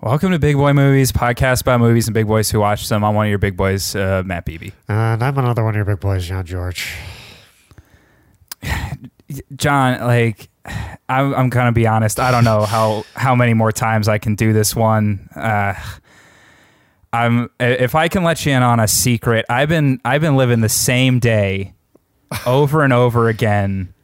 Welcome to Big Boy Movies, podcast about movies and big boys who watch them. I'm one of your big boys, Matt Beebe. And I'm another one of your big boys, John George. John, like, I'm going to be honest. I don't know how many more times I can do this one. If I can let you in on a secret, I've been living the same day over and over again.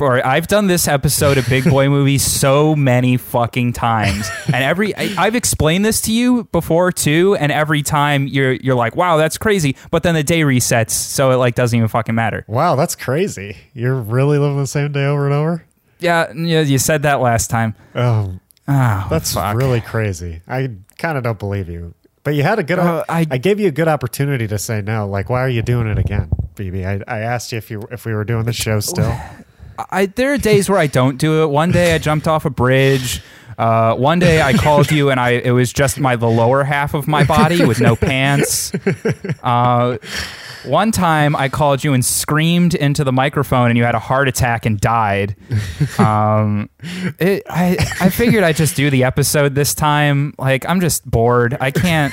I've done this episode of Big Boy Movies so many fucking times, and I've explained this to you before too, and every time you're like, wow, that's crazy, but then the day resets, so it like doesn't even fucking matter. Wow, that's crazy. You're really living the same day over and over? Yeah, you said that last time. Oh that's fuck. Really crazy. I kind of don't believe you, but you had a good. I gave you a good opportunity to say no. Like, why are you doing it again, BB? I asked you if we were doing the show still. There are days where I don't do it. One day I jumped off a bridge. One day I called you and it was just the lower half of my body with no pants. One time I called you and screamed into the microphone and you had a heart attack and died. I figured I'd just do the episode this time. Like, I'm just bored. I can't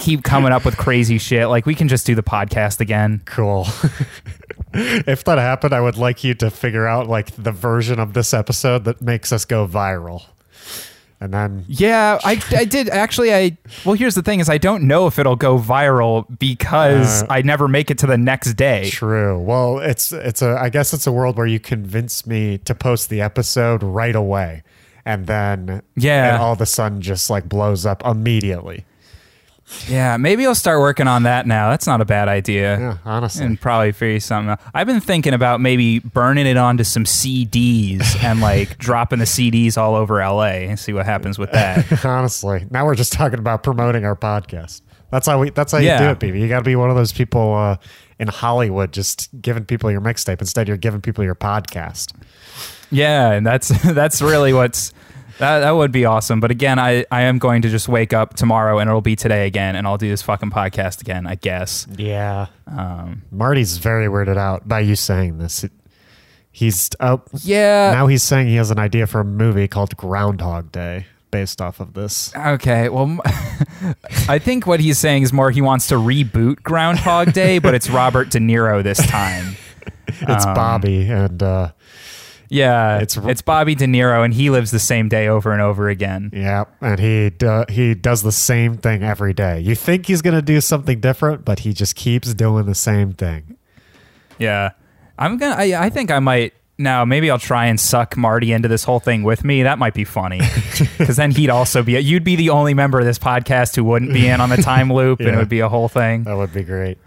keep coming up with crazy shit. Like, we can just do the podcast again. Cool. If that happened, I would like you to figure out like the version of this episode that makes us go viral. And then I did actually. Here's the thing is I don't know if it'll go viral because I never make it to the next day. True. Well, I guess it's a world where you convince me to post the episode right away, and then and all of a sudden just like blows up immediately. Yeah, maybe I'll start working on that now. That's not a bad idea. Yeah, honestly. And probably figure something out. I've been thinking about maybe burning it onto some CDs and like dropping the CDs all over LA and see what happens with that. Honestly. Now we're just talking about promoting our podcast. That's how you do it, BB. You got to be one of those people in Hollywood just giving people your mixtape. Instead, you're giving people your podcast. Yeah, and that's really what's... That would be awesome. But again, I am going to just wake up tomorrow and it'll be today again and I'll do this fucking podcast again, I guess. Yeah. Marty's very weirded out by you saying this. Now he's saying he has an idea for a movie called Groundhog Day based off of this. Okay, well, I think what he's saying is more he wants to reboot Groundhog Day, but it's Robert De Niro this time. It's Bobby and... Yeah, it's Bobby De Niro, and he lives the same day over and over again. Yeah, and he does the same thing every day. You think he's going to do something different, but he just keeps doing the same thing. Yeah, I think I might... Now, maybe I'll try and suck Marty into this whole thing with me. That might be funny, because then he'd also be... You'd be the only member of this podcast who wouldn't be in on the time loop, and it would be a whole thing. That would be great.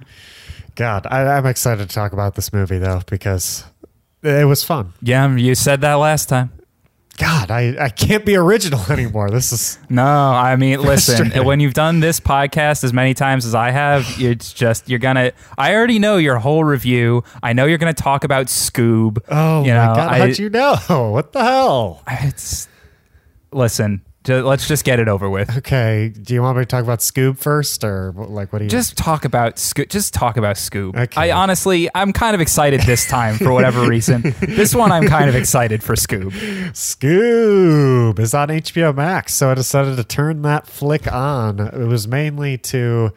God, I'm excited to talk about this movie, though, because... It was fun. Yeah, you said that last time. God, I can't be original anymore. This is... No, I mean, listen, when you've done this podcast as many times as I have, it's just, you're going to... I already know your whole review. I know you're going to talk about Scoob. Oh, my God, how'd you know? What the hell? Listen... Let's just get it over with. Okay. Do you want me to talk about Scoob first, or like what do you? Just talk about Scoob. Okay. I'm kind of excited this time for whatever reason. This one, I'm kind of excited for Scoob. Scoob is on HBO Max, so I decided to turn that flick on. It was mainly to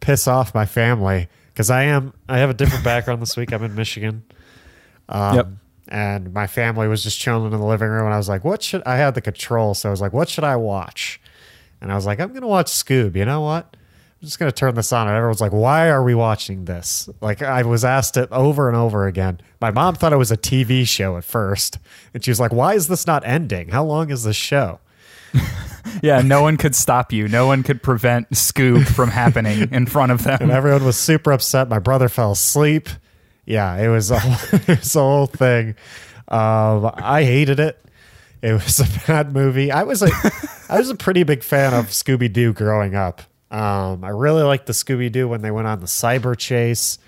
piss off my family because I have a different background this week. I'm in Michigan. Yep. And my family was just chilling in the living room, and I was like, I had the control, so I was like, what should I watch? And I was like, I'm going to watch Scoob. You know what? I'm just going to turn this on. And everyone's like, why are we watching this? Like, I was asked it over and over again. My mom thought it was a TV show at first, and she was like, why is this not ending? How long is this show? Yeah, no one could stop you. No one could prevent Scoob from happening in front of them. And everyone was super upset. My brother fell asleep. Yeah, it was a whole thing. I hated it. It was a bad movie. I was a pretty big fan of Scooby-Doo growing up. I really liked the Scooby-Doo when they went on the cyber chase.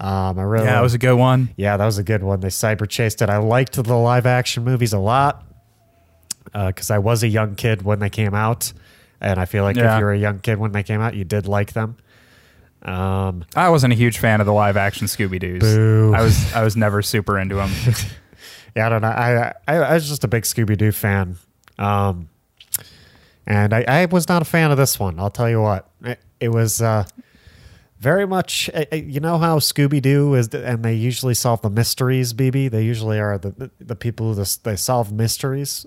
That was a good one. Yeah, that was a good one. They cyber chased it. I liked the live action movies a lot because I was a young kid when they came out, and I feel like if you were a young kid when they came out, you did like them. I wasn't a huge fan of the live action Scooby-Doos. Boo. I was never super into them. Yeah, I don't know. I was just a big Scooby-Doo fan. And I was not a fan of this one. I'll tell you what. It was very much, you know how Scooby-Doo is, and they usually solve the mysteries, BB? They usually are the people who they solve mysteries.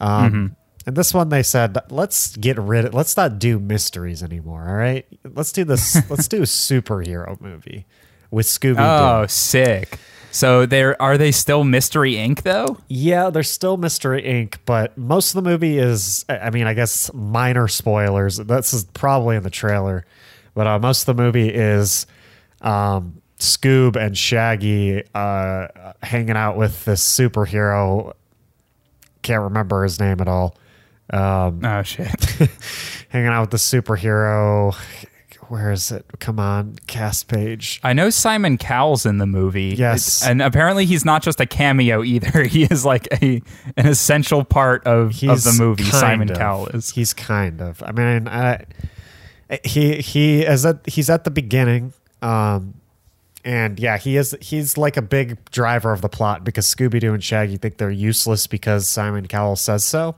Mm-hmm. And this one, they said, let's not do mysteries anymore. All right, let's do this. Let's do a superhero movie with Scooby-Doo. Oh, sick. So are they still Mystery Inc. though? Yeah, they're still Mystery Inc. But most of the movie is, I mean, I guess minor spoilers. This is probably in the trailer, but most of the movie is Scoob and Shaggy hanging out with this superhero. Can't remember his name at all. Oh shit! Hanging out with the superhero. Where is it? Come on, cast page. I know Simon Cowell's in the movie. Yes, and apparently he's not just a cameo either. He is like an essential part of the movie. Simon Cowell is. He's kind of. I mean, he's at the beginning. And yeah, he's like a big driver of the plot because Scooby-Doo and Shaggy think they're useless because Simon Cowell says so.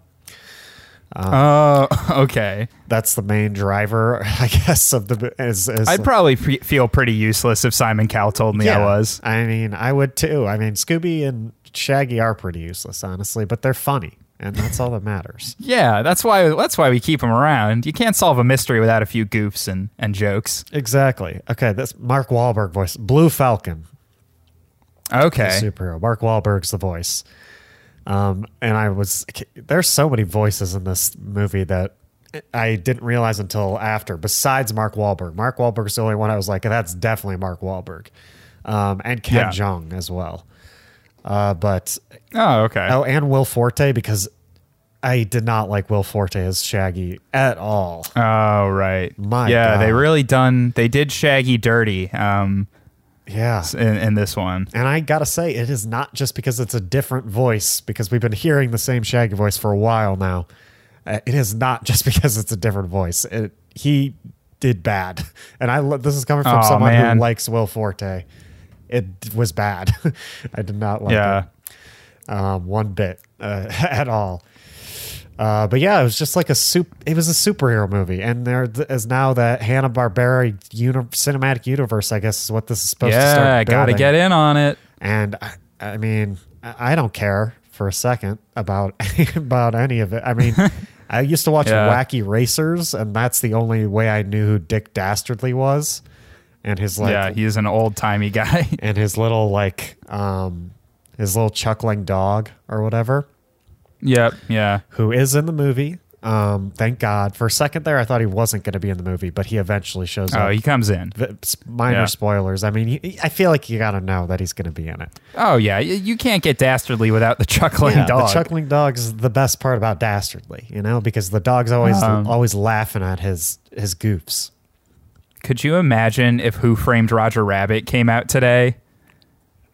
Oh, okay. That's the main driver, I guess. I'd probably feel pretty useless if Simon Cowell told me I was. I mean, I would too. I mean, Scooby and Shaggy are pretty useless, honestly, but they're funny, and that's all that matters. Yeah, that's why we keep them around. You can't solve a mystery without a few goofs and jokes. Exactly. Okay, that's Mark Wahlberg voice. Blue Falcon. Okay. The superhero. Mark Wahlberg's the voice. And there's so many voices in this movie that I didn't realize until after, besides Mark Wahlberg. Mark Wahlberg's the only one I was like, that's definitely Mark Wahlberg. And Ken Jeong as well. But oh, okay. Oh, and Will Forte, because I did not like Will Forte as Shaggy at all. Oh, right. God. They really did Shaggy dirty. Yeah, in this one. And I gotta say, it is not just because it's a different voice, because we've been hearing the same Shaggy voice for a while now. It is not just because it's a different voice. He did bad, and this is coming from someone who likes Will Forte. It was bad. I did not like it one bit at all. But yeah, it was just like it was a superhero movie, and there is now that Hanna-Barbera cinematic universe, I guess, is what this is supposed to start. Yeah, gotta get in on it. And I mean, I don't care for a second about any of it. I mean, I used to watch Wacky Racers, and that's the only way I knew who Dick Dastardly was. And his he's an old timey guy, and his little chuckling dog or whatever. Yep. Yeah. Who is in the movie? Thank God. For a second there, I thought he wasn't going to be in the movie, but he eventually shows up. Oh, he comes in. Minor spoilers. I mean, I feel like you got to know that he's going to be in it. Oh yeah, you can't get Dastardly without the chuckling dog. The chuckling dog's the best part about Dastardly, because the dog's always laughing at his goofs. Could you imagine if Who Framed Roger Rabbit came out today?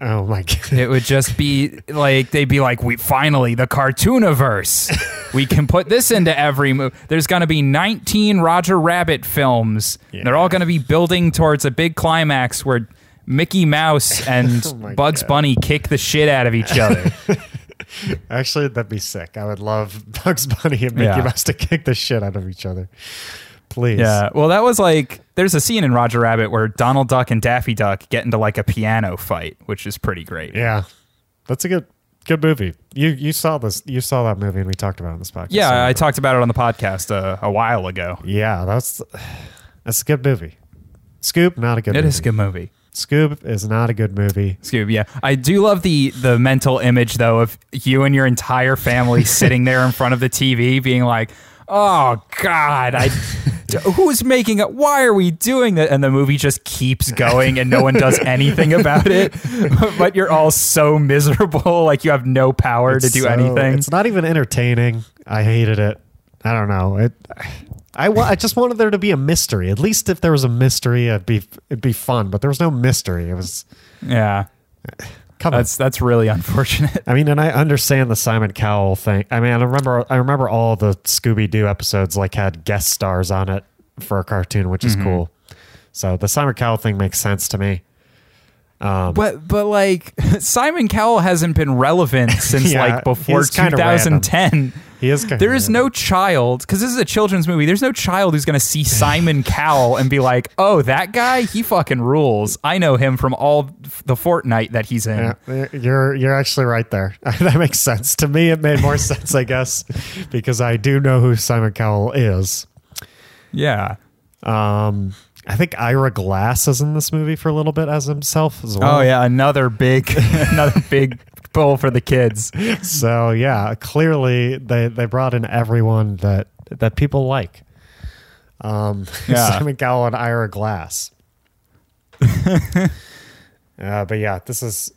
Oh my God. It would just be like, they'd be like, we finally, the cartooniverse. We can put this into every movie. There's going to be 19 Roger Rabbit films. Yeah. They're all going to be building towards a big climax where Mickey Mouse and Bugs Bunny kick the shit out of each other. Actually, that'd be sick. I would love Bugs Bunny and Mickey Mouse to kick the shit out of each other. Please. Yeah. Well, that was like, there's a scene in Roger Rabbit where Donald Duck and Daffy Duck get into like a piano fight, which is pretty great. Yeah. That's a good movie. You saw this. You saw that movie, and we talked about it on this podcast. Yeah, so I talked about it on the podcast a while ago. Yeah, that's a good movie. Scoob, not a good movie. It is a good movie. Scoob is not a good movie. Scoob, yeah. I do love the mental image, though, of you and your entire family sitting there in front of the TV being like, oh, God, who's making it? Why are we doing that? And the movie just keeps going and no one does anything about it. But you're all so miserable. Like you have no power to do anything. It's not even entertaining. I hated it. I don't know. I just wanted there to be a mystery. At least if there was a mystery, it'd be fun. But there was no mystery. It was... Yeah. That's really unfortunate. I mean, and I understand the Simon Cowell thing. I mean, I remember all the Scooby-Doo episodes like had guest stars on it for a cartoon, which is cool. So the Simon Cowell thing makes sense to me. But like Simon Cowell hasn't been relevant since like before 2010. He is kind there is no child, because this is a children's movie, there's no child who's going to see Simon Cowell and be like, oh, that guy, he fucking rules. I know him from all the Fortnite that he's in. Yeah, you're actually right there. That makes sense. To me, it made more sense, I guess, because I do know who Simon Cowell is. Yeah. I think Ira Glass is in this movie for a little bit as himself as well. Oh yeah, another big pull for the kids. So yeah, clearly they brought in everyone that people like. Simon Cowell and Ira Glass. But yeah, this is,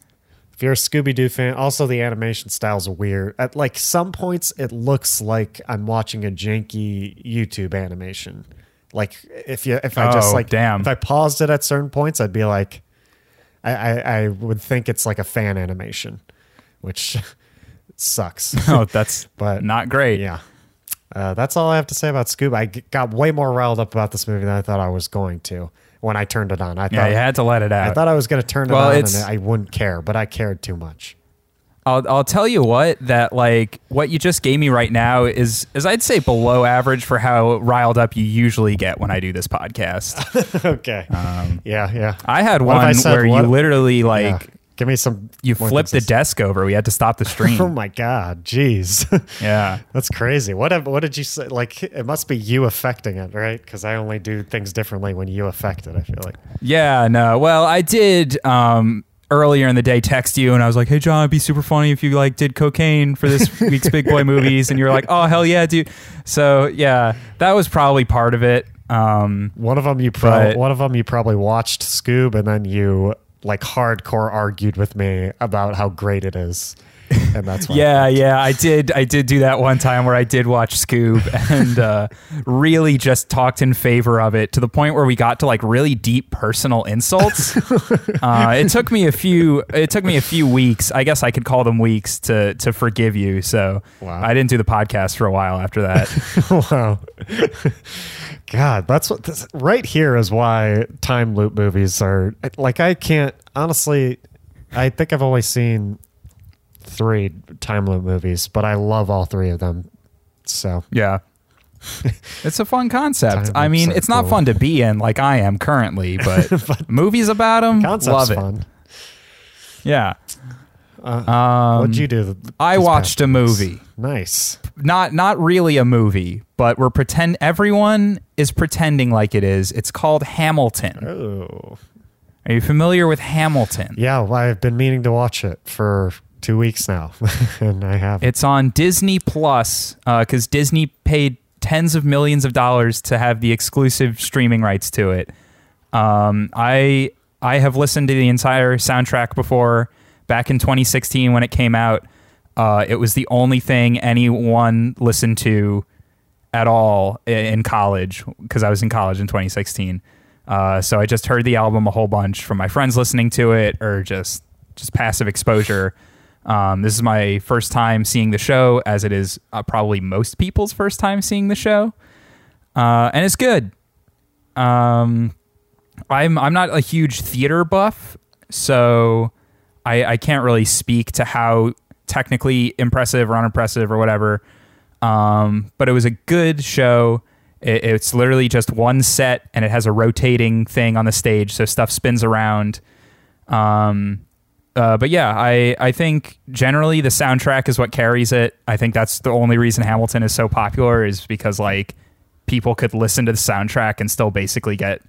if you're a Scooby-Doo fan, also the animation style's weird. At like some points, it looks like I'm watching a janky YouTube animation. Like if I paused it at certain points, I'd be like, I would think it's like a fan animation, which sucks. Oh, that's but not great. Yeah, that's all I have to say about Scoob. I got way more riled up about this movie than I thought I was going to when I turned it on. I thought you had to let it out. I thought I was going to turn it on and I wouldn't care, but I cared too much. I'll tell you what, that like what you just gave me right now is I'd say below average for how riled up you usually get when I do this podcast. Okay. Yeah. I had you literally like, give me some. You flipped the desk over. We had to stop the stream. Oh my God. Jeez. Yeah. That's crazy. What did you say? Like, it must be you affecting it, right? Because I only do things differently when you affect it, I feel like. Yeah, no. Well, I did, earlier in the day text you and I was like, hey John, it'd be super funny if you like did cocaine for this week's big boy movies, and you're like, oh hell yeah dude. So yeah, that was probably part of it. One of them you probably watched Scoob and then you like hardcore argued with me about how great it is, and that's why. I did do that one time where I did watch Scoob and really just talked in favor of it to the point where we got to like really deep personal insults. It took me a few weeks, I guess I could call them weeks, to forgive you. So wow. I didn't do the podcast for a while after that. Wow. God, that's what this right here is why time loop movies are like, I can't honestly, I think I've only seen 3 time loop movies, but I love all 3 of them. So yeah, it's a fun concept. I mean, it's not fun to be in like I am currently, but, but movies about them, love it. Fun. Yeah. What'd you do? I watched a movie. Nice. Not really a movie, but everyone is pretending like it is. It's called Hamilton. Oh. Are you familiar with Hamilton? Yeah, well, I've been meaning to watch it for 2 weeks now, and I haven't. It's on Disney Plus, because Disney paid tens of millions of dollars to have the exclusive streaming rights to it. I have listened to the entire soundtrack before. Back in 2016 when it came out, it was the only thing anyone listened to at all in college, because I was in college in 2016. So I just heard the album a whole bunch from my friends listening to it, or just passive exposure. This is my first time seeing the show, as it is probably most people's first time seeing the show. And it's good. I'm not a huge theater buff, so I can't really speak to how technically impressive or unimpressive or whatever. But it was a good show. It's literally just one set, and it has a rotating thing on the stage, so stuff spins around. But yeah, I think generally the soundtrack is what carries it. I think that's the only reason Hamilton is so popular, is because like people could listen to the soundtrack and still basically get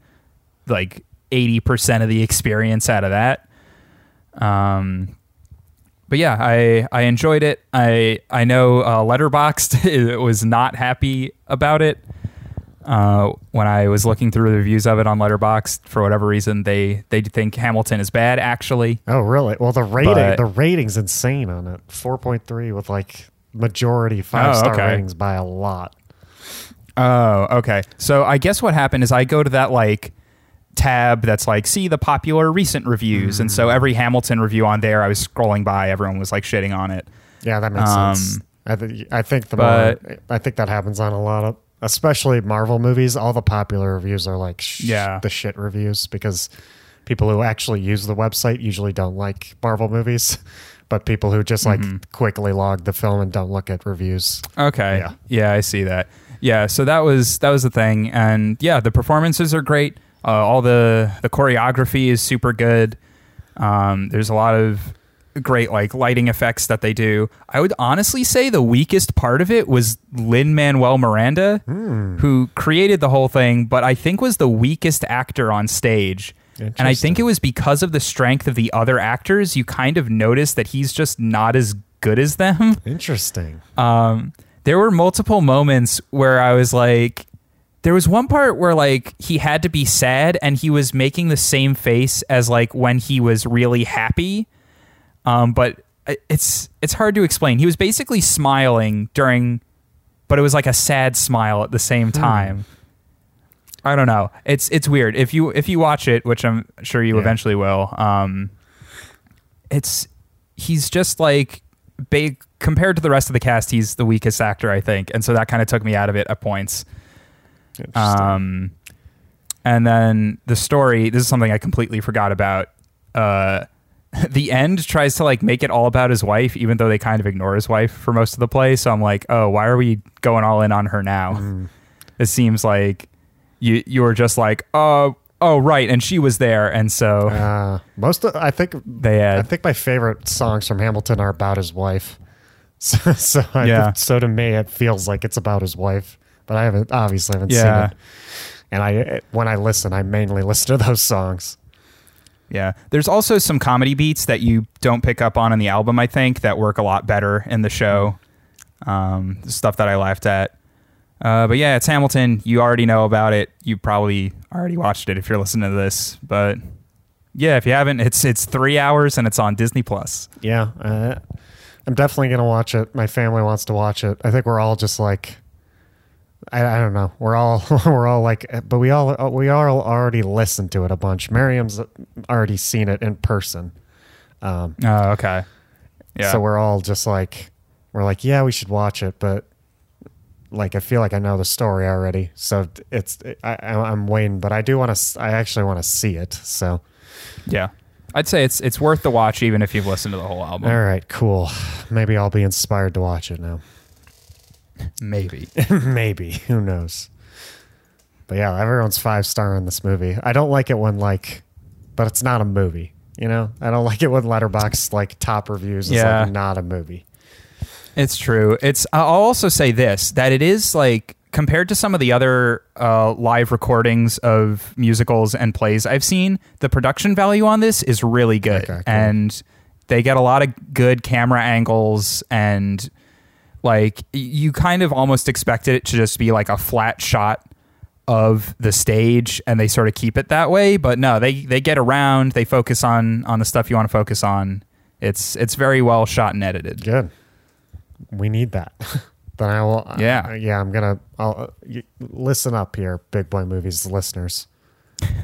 like 80% of the experience out of that. But yeah, I enjoyed it. I know Letterboxd was not happy about it. When I was looking through the reviews of it on Letterboxd, for whatever reason, they think Hamilton is bad, actually. Oh, really? Well, the rating's insane on it. 4.3 with like majority 5-star ratings by a lot. Oh, okay. So I guess what happened is I go to that like tab that's like, see the popular recent reviews. And so every Hamilton review on there, I was scrolling by, everyone was like shitting on it. Yeah, that makes sense. I think that happens on a lot of, especially Marvel movies, all the popular reviews are like the shit reviews, because people who actually use the website usually don't like Marvel movies, but people who just like quickly log the film and don't look at reviews. Okay. Yeah, I see that. Yeah, so that was the thing. And yeah, the performances are great. All the choreography is super good. There's a lot of great like lighting effects that they do. I would honestly say the weakest part of it was Lin-Manuel Miranda, who created the whole thing, but I think was the weakest actor on stage. And I think it was because of the strength of the other actors, you kind of notice that he's just not as good as them. Interesting. There were multiple moments where I was like, there was one part where like he had to be sad and he was making the same face as like when he was really happy. But it's hard to explain. He was basically smiling during, but it was like a sad smile at the same time. I don't know. It's weird. If you watch it, which I'm sure you eventually will. He's just like big compared to the rest of the cast. He's the weakest actor, I think, and so that kind of took me out of it at points. And then the story. This is something I completely forgot about. The end tries to like make it all about his wife, even though they kind of ignore his wife for most of the play. So I'm like, oh, why are we going all in on her now? It seems like you were just like, oh, right, and she was there, and so I think my favorite songs from Hamilton are about his wife. So to me, it feels like it's about his wife, but I haven't seen it. And when I mainly listen to those songs. Yeah. There's also some comedy beats that you don't pick up on in the album, I think, that work a lot better in the show. Stuff that I laughed at. But yeah, it's Hamilton. You already know about it. You probably already watched it if you're listening to this. But yeah, if you haven't, it's 3 hours and it's on Disney Plus. Yeah. I'm definitely going to watch it. My family wants to watch it. I think we're all just like, I don't know. We're all like, but we all already listened to it a bunch. Miriam's already seen it in person. Okay. Yeah. So we're all just like, yeah, we should watch it, but like, I feel like I know the story already. So I'm waiting, but I actually want to see it. So yeah, I'd say it's worth the watch even if you've listened to the whole album. All right, cool. Maybe I'll be inspired to watch it now. Maybe. Who knows? But yeah, everyone's 5-star on this movie. I don't like it when but it's not a movie. You know, I don't like it when Letterboxd like top reviews is like not a movie. It's true. I'll also say this, that it is like compared to some of the other live recordings of musicals and plays I've seen, the production value on this is really good, okay, cool. And they get a lot of good camera angles and. Like, you kind of almost expected it to just be like a flat shot of the stage and they sort of keep it that way. But no, they get around. They focus on the stuff you want to focus on. It's very well shot and edited. Good. We need that. Then I will. I'll listen up here, Big Boy Movies listeners.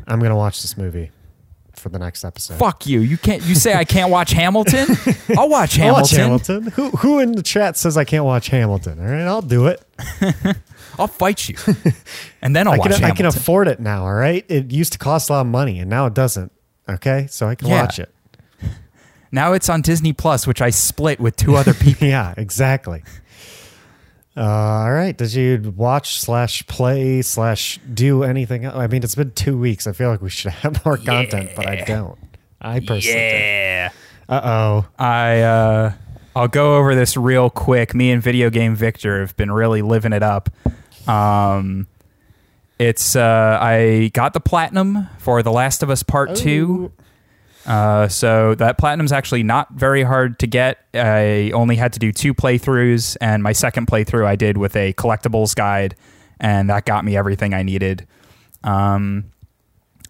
I'm going to watch this movie for the next episode. Fuck you. You say I can't watch Hamilton? I'll watch Hamilton. Who in the chat says I can't watch Hamilton? All right, I'll do it. I'll fight you. And then I watch Hamilton. I can afford it now, all right? It used to cost a lot of money and now it doesn't. Okay? So I can watch it. Now it's on Disney Plus, which I split with 2 other people. Yeah, exactly. All right. Did you watch /play/ do anything else? I mean, it's been 2 weeks. I feel like we should have more content, but I don't. I personally don't. Uh-oh. I'll go over this real quick. Me and Video Game Victor have been really living it up. I got the platinum for The Last of Us Part Two. So that platinum's actually not very hard to get. I only had to do 2 playthroughs, and my second playthrough I did with a collectibles guide, and that got me everything I needed. And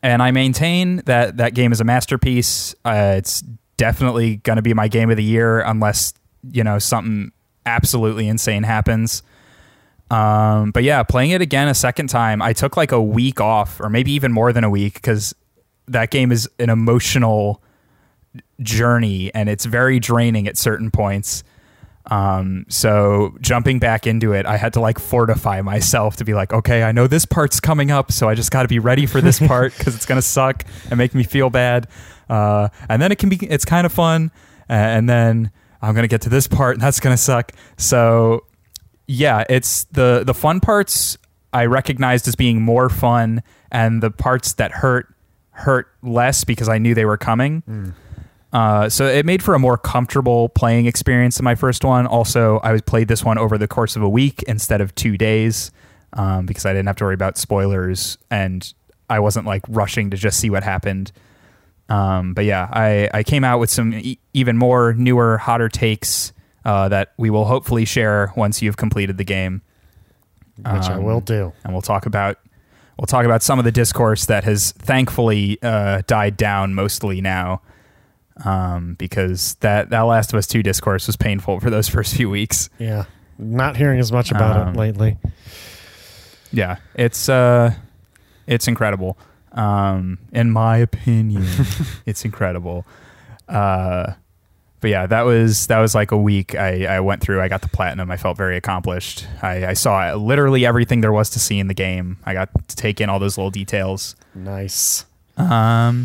I maintain that game is a masterpiece. It's definitely going to be my game of the year unless, you know, something absolutely insane happens. But yeah, playing it again a second time, I took like a week off or maybe even more than a week because that game is an emotional journey and it's very draining at certain points. So jumping back into it, I had to like fortify myself to be like, okay, I know this part's coming up, so I just got to be ready for this part because it's going to suck and make me feel bad. And then it's kind of fun. and then I'm going to get to this part and that's going to suck. So yeah, it's the fun parts I recognized as being more fun, and the parts that hurt less because I knew they were coming. So it made for a more comfortable playing experience than my first one. Also, I played this one over the course of a week instead of 2 days, because I didn't have to worry about spoilers and I wasn't like rushing to just see what happened. But yeah, I came out with some even more newer, hotter takes that we will hopefully share once you've completed the game. Which I will do. And we'll talk about some of the discourse that has thankfully died down mostly now, because that Last of Us 2 discourse was painful for those first few weeks. Yeah. Not hearing as much about it lately. Yeah. It's incredible. In my opinion, it's incredible. But yeah, that was like a week I went through. I got the platinum. I felt very accomplished. I saw literally everything there was to see in the game. I got to take in all those little details. Nice. And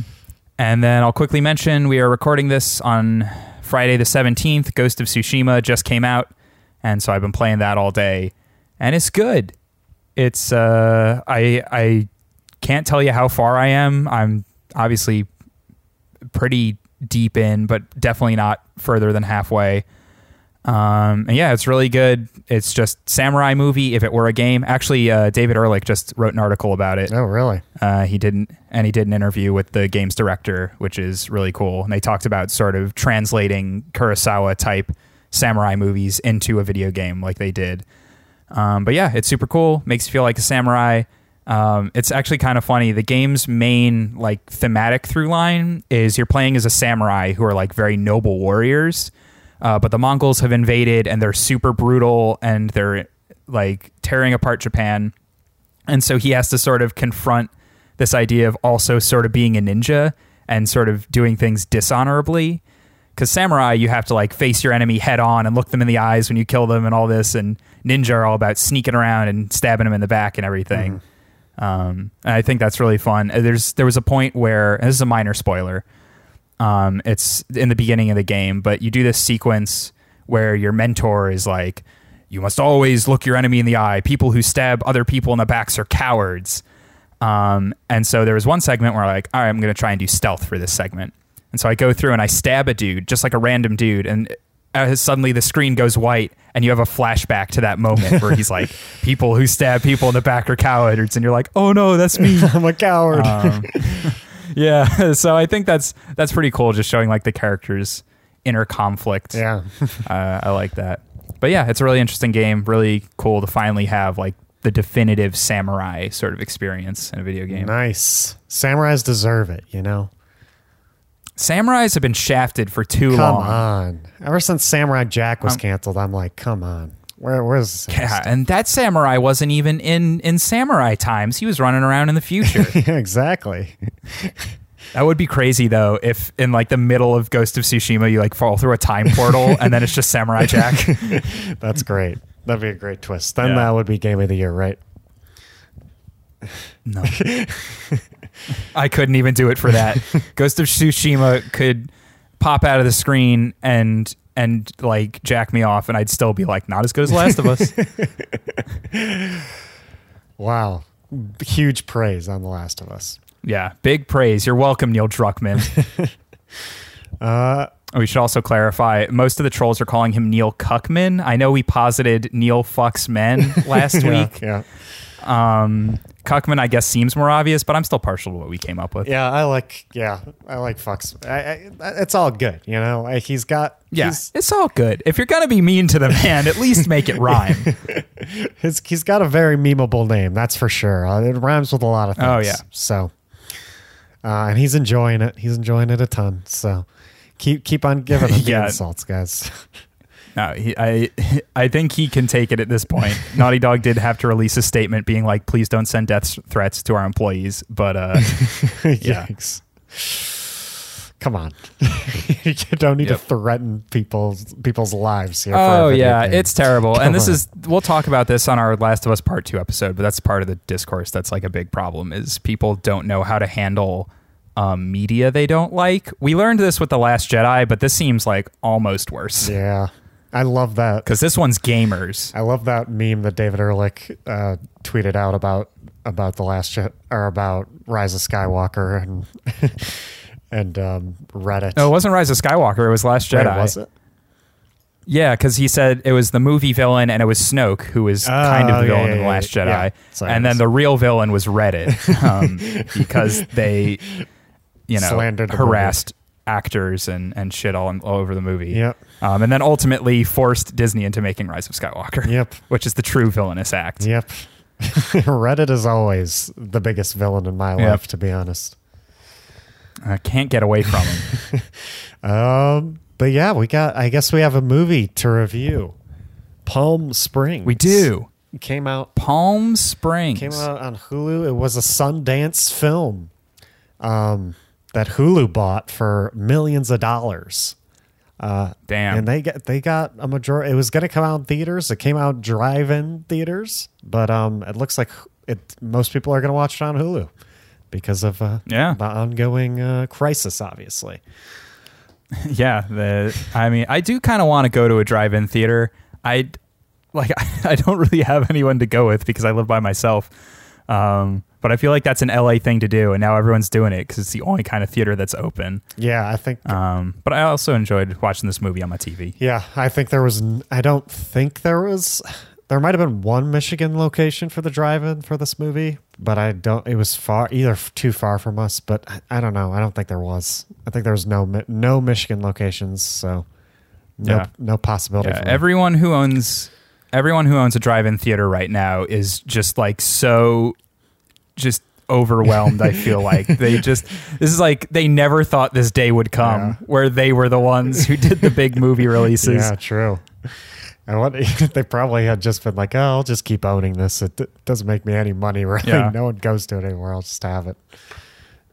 then I'll quickly mention we are recording this on Friday the 17th. Ghost of Tsushima just came out, and so I've been playing that all day, and it's good. It's I can't tell you how far I am. I'm obviously pretty deep in, but definitely not further than halfway. And yeah, it's really good. It's just samurai movie if it were a game. Actually, David Ehrlich just wrote an article about it. Oh, really? He did an interview with the game's director, which is really cool. And they talked about sort of translating Kurosawa type samurai movies into a video game like they did. But yeah, it's super cool. Makes you feel like a samurai. It's actually kind of funny. The game's main like thematic through line is you're playing as a samurai who are like very noble warriors, but the Mongols have invaded and they're super brutal and they're like tearing apart Japan. And so he has to sort of confront this idea of also sort of being a ninja and sort of doing things dishonorably, because samurai, you have to like face your enemy head on and look them in the eyes when you kill them and all this, and ninja are all about sneaking around and stabbing them in the back and everything. Mm-hmm. And I think that's really fun. There was a point where, and this is a minor spoiler, it's in the beginning of the game, but you do this sequence where your mentor is like, you must always look your enemy in the eye. People who stab other people in the backs are cowards. And so there was one segment where I'm like, all right, I'm going to try and do stealth for this segment. And so I go through and I stab a dude, just like a random dude. And suddenly the screen goes white and you have a flashback to that moment where he's like, people who stab people in the back are cowards, and you're like, oh no, that's me. I'm a coward. Yeah, so I think that's pretty cool, just showing like the characters' inner conflict. Yeah. I like that. But yeah, it's a really interesting game, really cool to finally have like the definitive samurai sort of experience in a video game. Nice. Samurais deserve it, you know. Samurais have been shafted for too long. Come on. Ever since Samurai Jack was canceled, I'm like, come on. Where's this? Yeah, and that samurai wasn't even in samurai times. He was running around in the future. Yeah, exactly. That would be crazy, though, if in like the middle of Ghost of Tsushima, you like fall through a time portal and then it's just Samurai Jack. That's great. That'd be a great twist. Then That would be Game of the Year, right? No. I couldn't even do it for that. Ghost of Tsushima could pop out of the screen and like jack me off, and I'd still be like, not as good as Last of Us. Wow. Huge praise on The Last of Us. Yeah, big praise. You're welcome, Neil Druckmann. We should also clarify, most of the trolls are calling him Neil Cuckman. I know we posited Neil Fucks Men last week. Yeah. Cuckman, I guess, seems more obvious, but I'm still partial to what we came up with. I like Fucks. It's all good, you know. It's all good. If you're gonna be mean to the man, at least make it rhyme. He's got a very memeable name, that's for sure. It rhymes with a lot of things. Oh yeah. So, and he's enjoying it. He's enjoying it a ton. So, keep on giving him the insults, guys. No, I think he can take it at this point. Naughty Dog did have to release a statement being like, please don't send death threats to our employees. But yeah. Yikes. Come on. You don't need to threaten people's lives here. Oh, yeah. It's terrible. Come and this on. We'll talk about this on our Last of Us Part 2 episode, but that's part of the discourse that's like a big problem, is people don't know how to handle media they don't like. We learned this with The Last Jedi, but this seems like almost worse. Yeah. I love that. Because this one's gamers. I love that meme that David Ehrlich tweeted out about The Last Jedi, or about Rise of Skywalker and Reddit. No, it wasn't Rise of Skywalker. It was Last Jedi. Wait, was it? Yeah, because he said it was the movie villain and it was Snoke, who was kind of the villain in The Last Jedi. Yeah, and then the real villain was Reddit because they, slandered, harassed actors and shit all over the movie. Yep. And then ultimately forced Disney into making Rise of Skywalker. Yep. Which is the true villainous act. Yep. Reddit is always the biggest villain in my life, to be honest. I can't get away from him. But yeah, I guess we have a movie to review. Palm Springs. We do. Came out on Hulu. It was a Sundance film that Hulu bought for millions of dollars. Damn. And they got a majority. It was going to come out in theaters. It came out drive-in theaters, but it looks like most people are going to watch it on Hulu because of the ongoing crisis, obviously. Yeah, I do kind of want to go to a drive-in theater. I don't really have anyone to go with because I live by myself. But I feel like that's an LA thing to do, and now everyone's doing it because it's the only kind of theater that's open. Yeah, I think. But I also enjoyed watching this movie on my TV. Yeah, I think there was. I don't think there was. There might have been one Michigan location for the drive-in for this movie, but I don't. It was too far from us. But I don't know. I don't think there was. I think there was no Michigan locations, so no possibility. Yeah, everyone who owns a drive-in theater right now is just like so overwhelmed. I feel like this is like they never thought this day would come where they were the ones who did the big movie releases. Yeah, true. They probably had just been like, oh, I'll just keep owning this. It doesn't make me any money, really. Yeah. No one goes to it anywhere. I'll just have it.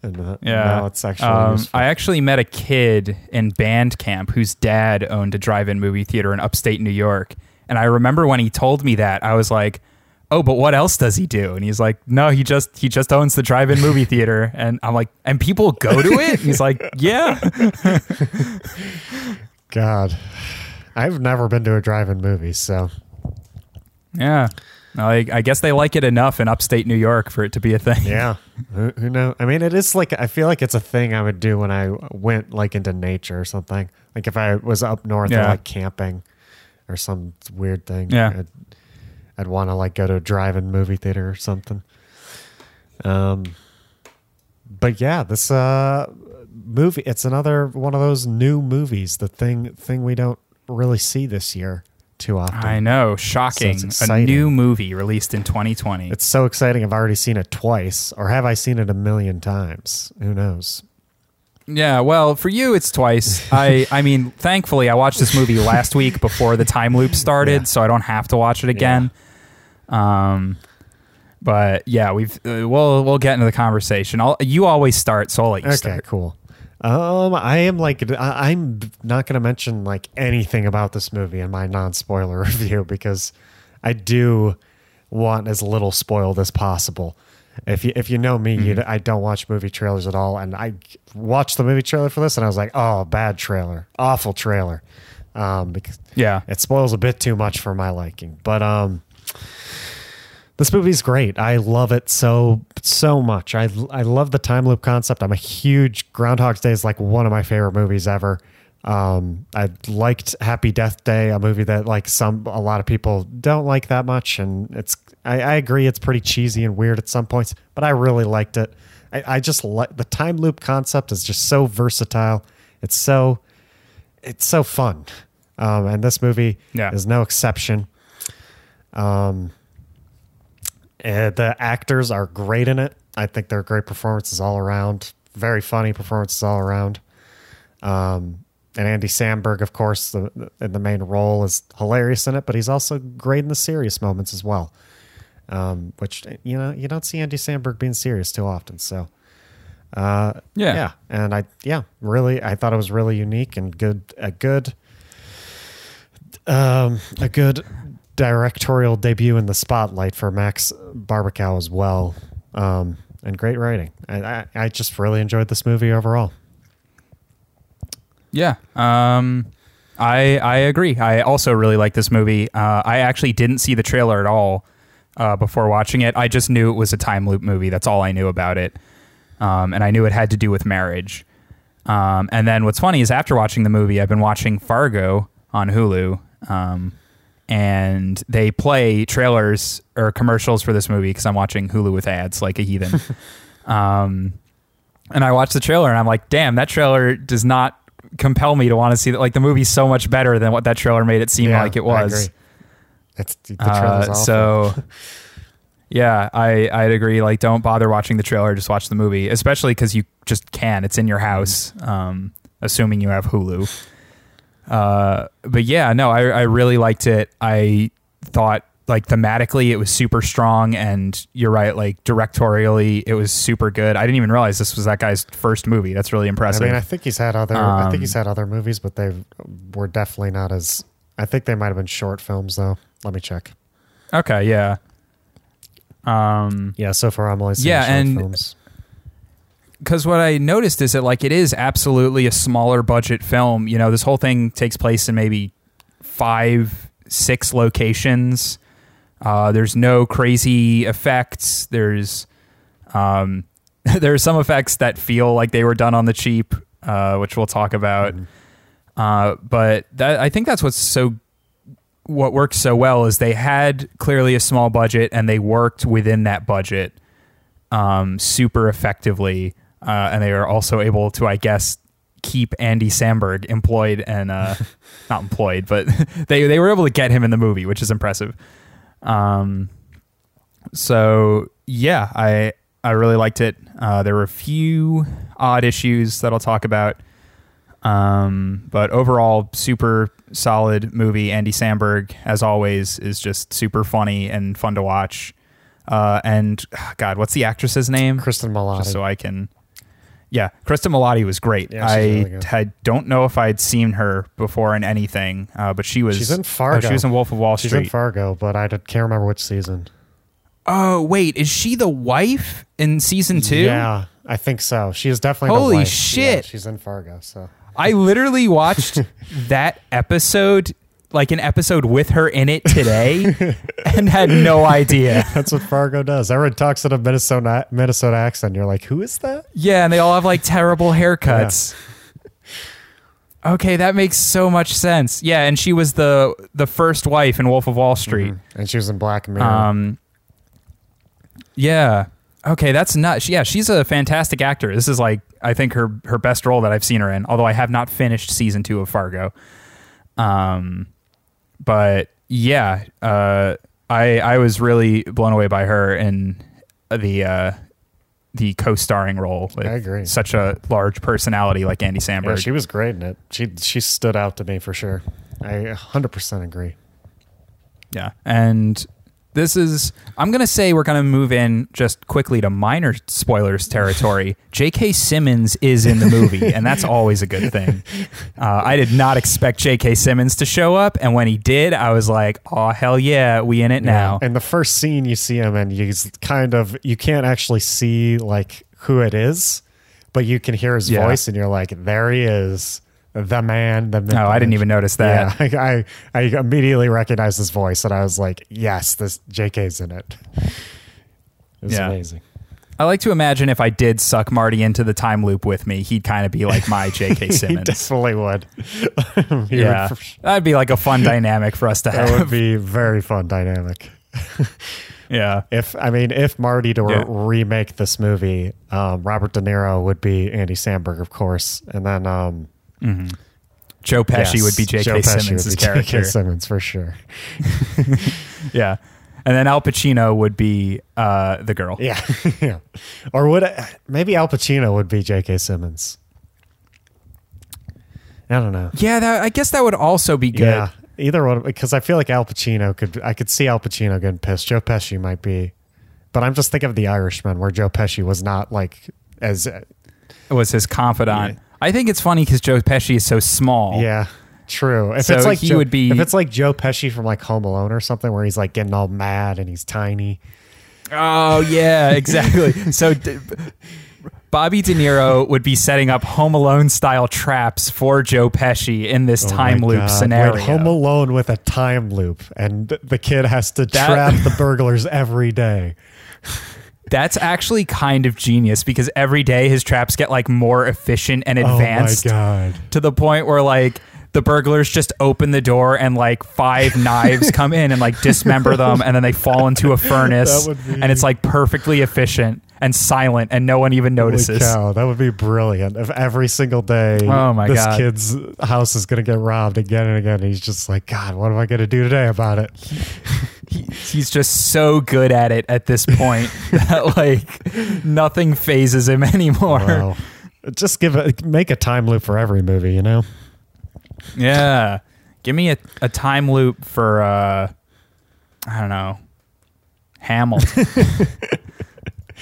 And now it's actually useful. I actually met a kid in band camp whose dad owned a drive-in movie theater in upstate New York. And I remember when he told me that, I was like, oh, but what else does he do? And he's like, no, he just owns the drive-in movie theater. And I'm like, and people go to it? And he's like, yeah. God. I've never been to a drive-in movie, so. Yeah. I guess they like it enough in upstate New York for it to be a thing. Yeah. Who knows? I mean, it is like, I feel like it's a thing I would do when I went like into nature or something. Like if I was up north and like camping or some weird thing. Yeah. I'd want to like go to a drive-in movie theater or something. But yeah, this movie, it's another one of those new movies, the thing we don't really see this year too often. I know, shocking. So a new movie released in 2020. It's so exciting. I've already seen it twice, or have I seen it a million times? Who knows? Yeah, well, for you, it's twice. I mean, thankfully, I watched this movie last week before the time loop started, so I don't have to watch it again. Yeah. But yeah, we'll get into the conversation. You always start, so I'll let you start. Okay, cool. I'm not going to mention like anything about this movie in my non-spoiler review because I do want as little spoiled as possible. If you know me, I don't watch movie trailers at all. And I watched the movie trailer for this and I was like, oh, bad trailer, awful trailer. Because it spoils a bit too much for my liking. But this movie's great. I love it so much. I love the time loop concept. I'm a huge Groundhog Day is like one of my favorite movies ever. I liked Happy Death Day, a movie that like a lot of people don't like that much. And I agree. It's pretty cheesy and weird at some points, but I really liked it. I just like the time loop concept is just so versatile. It's so fun. And this movie is no exception. The actors are great in it. I think they're great performances all around. Very funny performances all around. And Andy Samberg, of course, in the main role is hilarious in it, but he's also great in the serious moments as well. Which, you don't see Andy Samberg being serious too often. So, And I thought it was really unique and a good directorial debut in the spotlight for Max Barbacow as well. and great writing. I just really enjoyed this movie overall. Yeah. I agree. I also really like this movie. I actually didn't see the trailer at all before watching it. I just knew it was a time loop movie. That's all I knew about it. And I knew it had to do with marriage. And then what's funny is after watching the movie, I've been watching Fargo on Hulu. And they play trailers or commercials for this movie because I'm watching Hulu with ads like a heathen. And I watched the trailer and I'm like, damn, that trailer does not compel me to want to see that. Like, the movie's so much better than what that trailer made it seem like it was. I agree. That's the trailer's awful. So yeah, I'd agree. Like, don't bother watching the trailer, just watch the movie, especially because you just can. It's in your house, assuming you have Hulu. But yeah, no, I really liked it. I thought, like, thematically it was super strong, and you're right, like, directorially it was super good. I didn't even realize this was that guy's first movie. That's really impressive. I mean, I think he's had other movies, but they were definitely not as, I think they might've been short films though. Let me check. Okay. Yeah. Yeah. So far I'm only seeing short films. Because what I noticed is that, like, it is absolutely a smaller budget film. You know, this whole thing takes place in maybe 5-6 locations. There's no crazy effects. There's some effects that feel like they were done on the cheap, which we'll talk about. But that, I think that's what worked so well is they had clearly a small budget and they worked within that budget super effectively. And they were also able to, I guess, keep Andy Samberg employed and not employed, but they were able to get him in the movie, which is impressive. So yeah, I really liked it. There were a few odd issues that I'll talk about. But overall, super solid movie. Andy Samberg, as always, is just super funny and fun to watch. And God, what's the actress's name? Cristin Milioti. Just so I can. Yeah, Cristin Milioti was great. Yeah, I really don't know if I'd seen her before in anything, but she was. She's in Fargo. She was in Wolf of Wall Street. She's in Fargo, but I can't remember which season. Oh wait, is she the wife in season 2? Yeah, I think so. She is definitely. Holy the wife. Shit! Yeah, she's in Fargo. So I literally watched that episode. Like an episode with her in it today and had no idea. That's what Fargo does. Everyone talks in a Minnesota accent. You're like, who is that? Yeah. And they all have like terrible haircuts. Yeah. Okay. That makes so much sense. Yeah. And she was the first wife in Wolf of Wall Street. Mm-hmm. And she was in Black Mirror. Yeah. Okay. That's nuts. Yeah. She's a fantastic actor. This is like, I think her best role that I've seen her in, although I have not finished season 2 of Fargo. But yeah, I was really blown away by her in the co-starring role. With I agree. Such a large personality like Andy Samberg. Yeah, she was great in it. She stood out to me for sure. I 100% agree. Yeah, and I'm gonna say we're gonna move in just quickly to minor spoilers territory. J.K. Simmons is in the movie, and that's always a good thing. I did not expect J.K. Simmons to show up, and when he did, I was like, "Oh hell yeah, we in it now!" And the first scene you see him, and he's kind of you can't actually see like who it is, but you can hear his voice, and you're like, "There he is." The man. No, I didn't even notice that. Yeah, I immediately recognized his voice, and I was like, yes, this JK's in it. It's amazing. I like to imagine if I did suck Marty into the time loop with me, he'd kind of be like my JK Simmons. He definitely would. Would that'd be like a fun dynamic for us to have. That would be very fun dynamic. Yeah. If Marty were to remake this movie, Robert De Niro would be Andy Samberg, of course. And then... Mm-hmm. Joe Pesci would be J.K. Simmons' character. J.K. Simmons for sure. Yeah, and then Al Pacino would be the girl. Yeah, yeah. Or maybe Al Pacino would be J.K. Simmons? I don't know. Yeah, I guess that would also be good. Yeah, either one, because I feel like Al Pacino I could see Al Pacino getting pissed. Joe Pesci might be, but I'm just thinking of The Irishman, where Joe Pesci was not like as it was his confidant. Yeah. I think it's funny because Joe Pesci is so small. Yeah, true. If it's like Joe Pesci from like Home Alone or something, where he's like getting all mad and he's tiny, Oh, yeah, exactly. So Bobby De Niro would be setting up Home Alone-style traps for Joe Pesci in this time loop scenario. Wait, Home Alone with a time loop, and the kid has to trap the burglars every day. That's actually kind of genius, because every day his traps get like more efficient and advanced to the point where like the burglars just open the door and like 5 knives come in and like dismember them, and then they fall into a furnace and it's like perfectly efficient and silent and no one even notices. Holy cow, that would be brilliant if every single day this kid's house is going to get robbed again and again. And he's just like, God, what am I going to do today about it? He's just so good at it at this point that like nothing phases him anymore. Wow. Just make a time loop for every movie, you know? Yeah. Give me a time loop for, I don't know, Hamilton.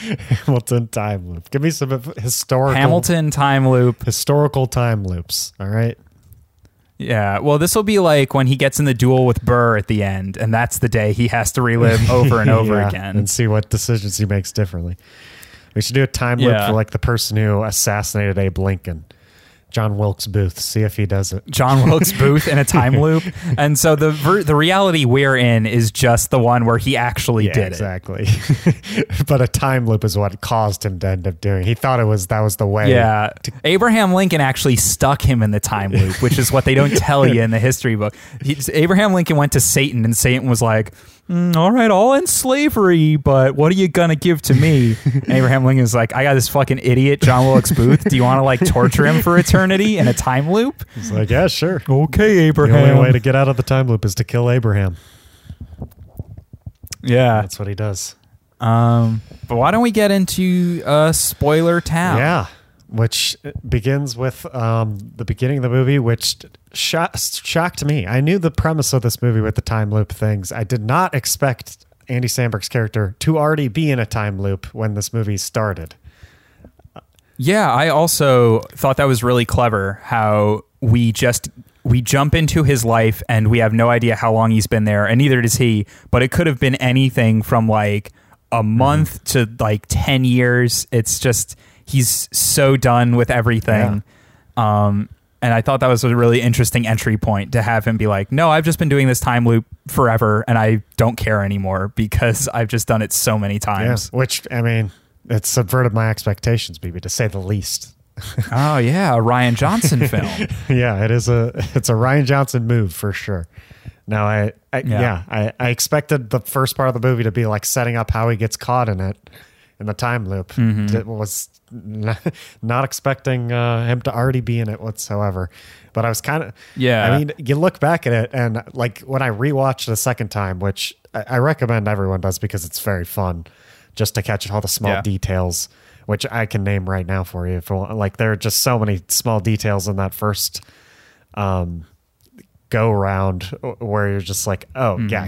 Hamilton time loop. Give me some historical... Hamilton time loop. Historical time loops. All right. Yeah. Well, this will be like when he gets in the duel with Burr at the end, and that's the day he has to relive over and over again. And see what decisions he makes differently. We should do a time loop for like the person who assassinated Abe Lincoln. John Wilkes Booth. See if he does it. John Wilkes Booth in a time loop. And so the reality we're in is just the one where he actually did it. Exactly. But a time loop is what caused him to end up doing. He thought that was the way. Yeah. Abraham Lincoln actually stuck him in the time loop, which is what they don't tell you in the history book. Abraham Lincoln went to Satan, and Satan was like, all right, I'll end slavery, but what are you going to give to me? And Abraham Lincoln's like, I got this fucking idiot, John Wilkes Booth. Do you want to like torture him for eternity in a time loop? He's like, yeah, sure. Okay, Abraham. The only way to get out of the time loop is to kill Abraham. Yeah. That's what he does. But why don't we get into Spoiler Town? Yeah. Which begins with the beginning of the movie, which shocked me. I knew the premise of this movie with the time loop things. I did not expect Andy Samberg's character to already be in a time loop when this movie started. Yeah, I also thought that was really clever how we jump into his life and we have no idea how long he's been there, and neither does he, but it could have been anything from like a month to like 10 years. It's just... he's so done with everything. Yeah. And I thought that was a really interesting entry point to have him be like, no, I've just been doing this time loop forever and I don't care anymore because I've just done it so many times. Yeah. Which, I mean, it subverted my expectations, maybe, to say the least. Oh, yeah. A Ryan Johnson film. Yeah, it's a Ryan Johnson move for sure. Now, I expected the first part of the movie to be like setting up how he gets caught in it. In the time loop, it was not expecting him to already be in it whatsoever. But I was kind of, I mean, you look back at it, and like when I rewatched the second time, which I recommend everyone does because it's very fun, just to catch all the small details, which I can name right now for you. Like there are just so many small details in that first go round where you're just like,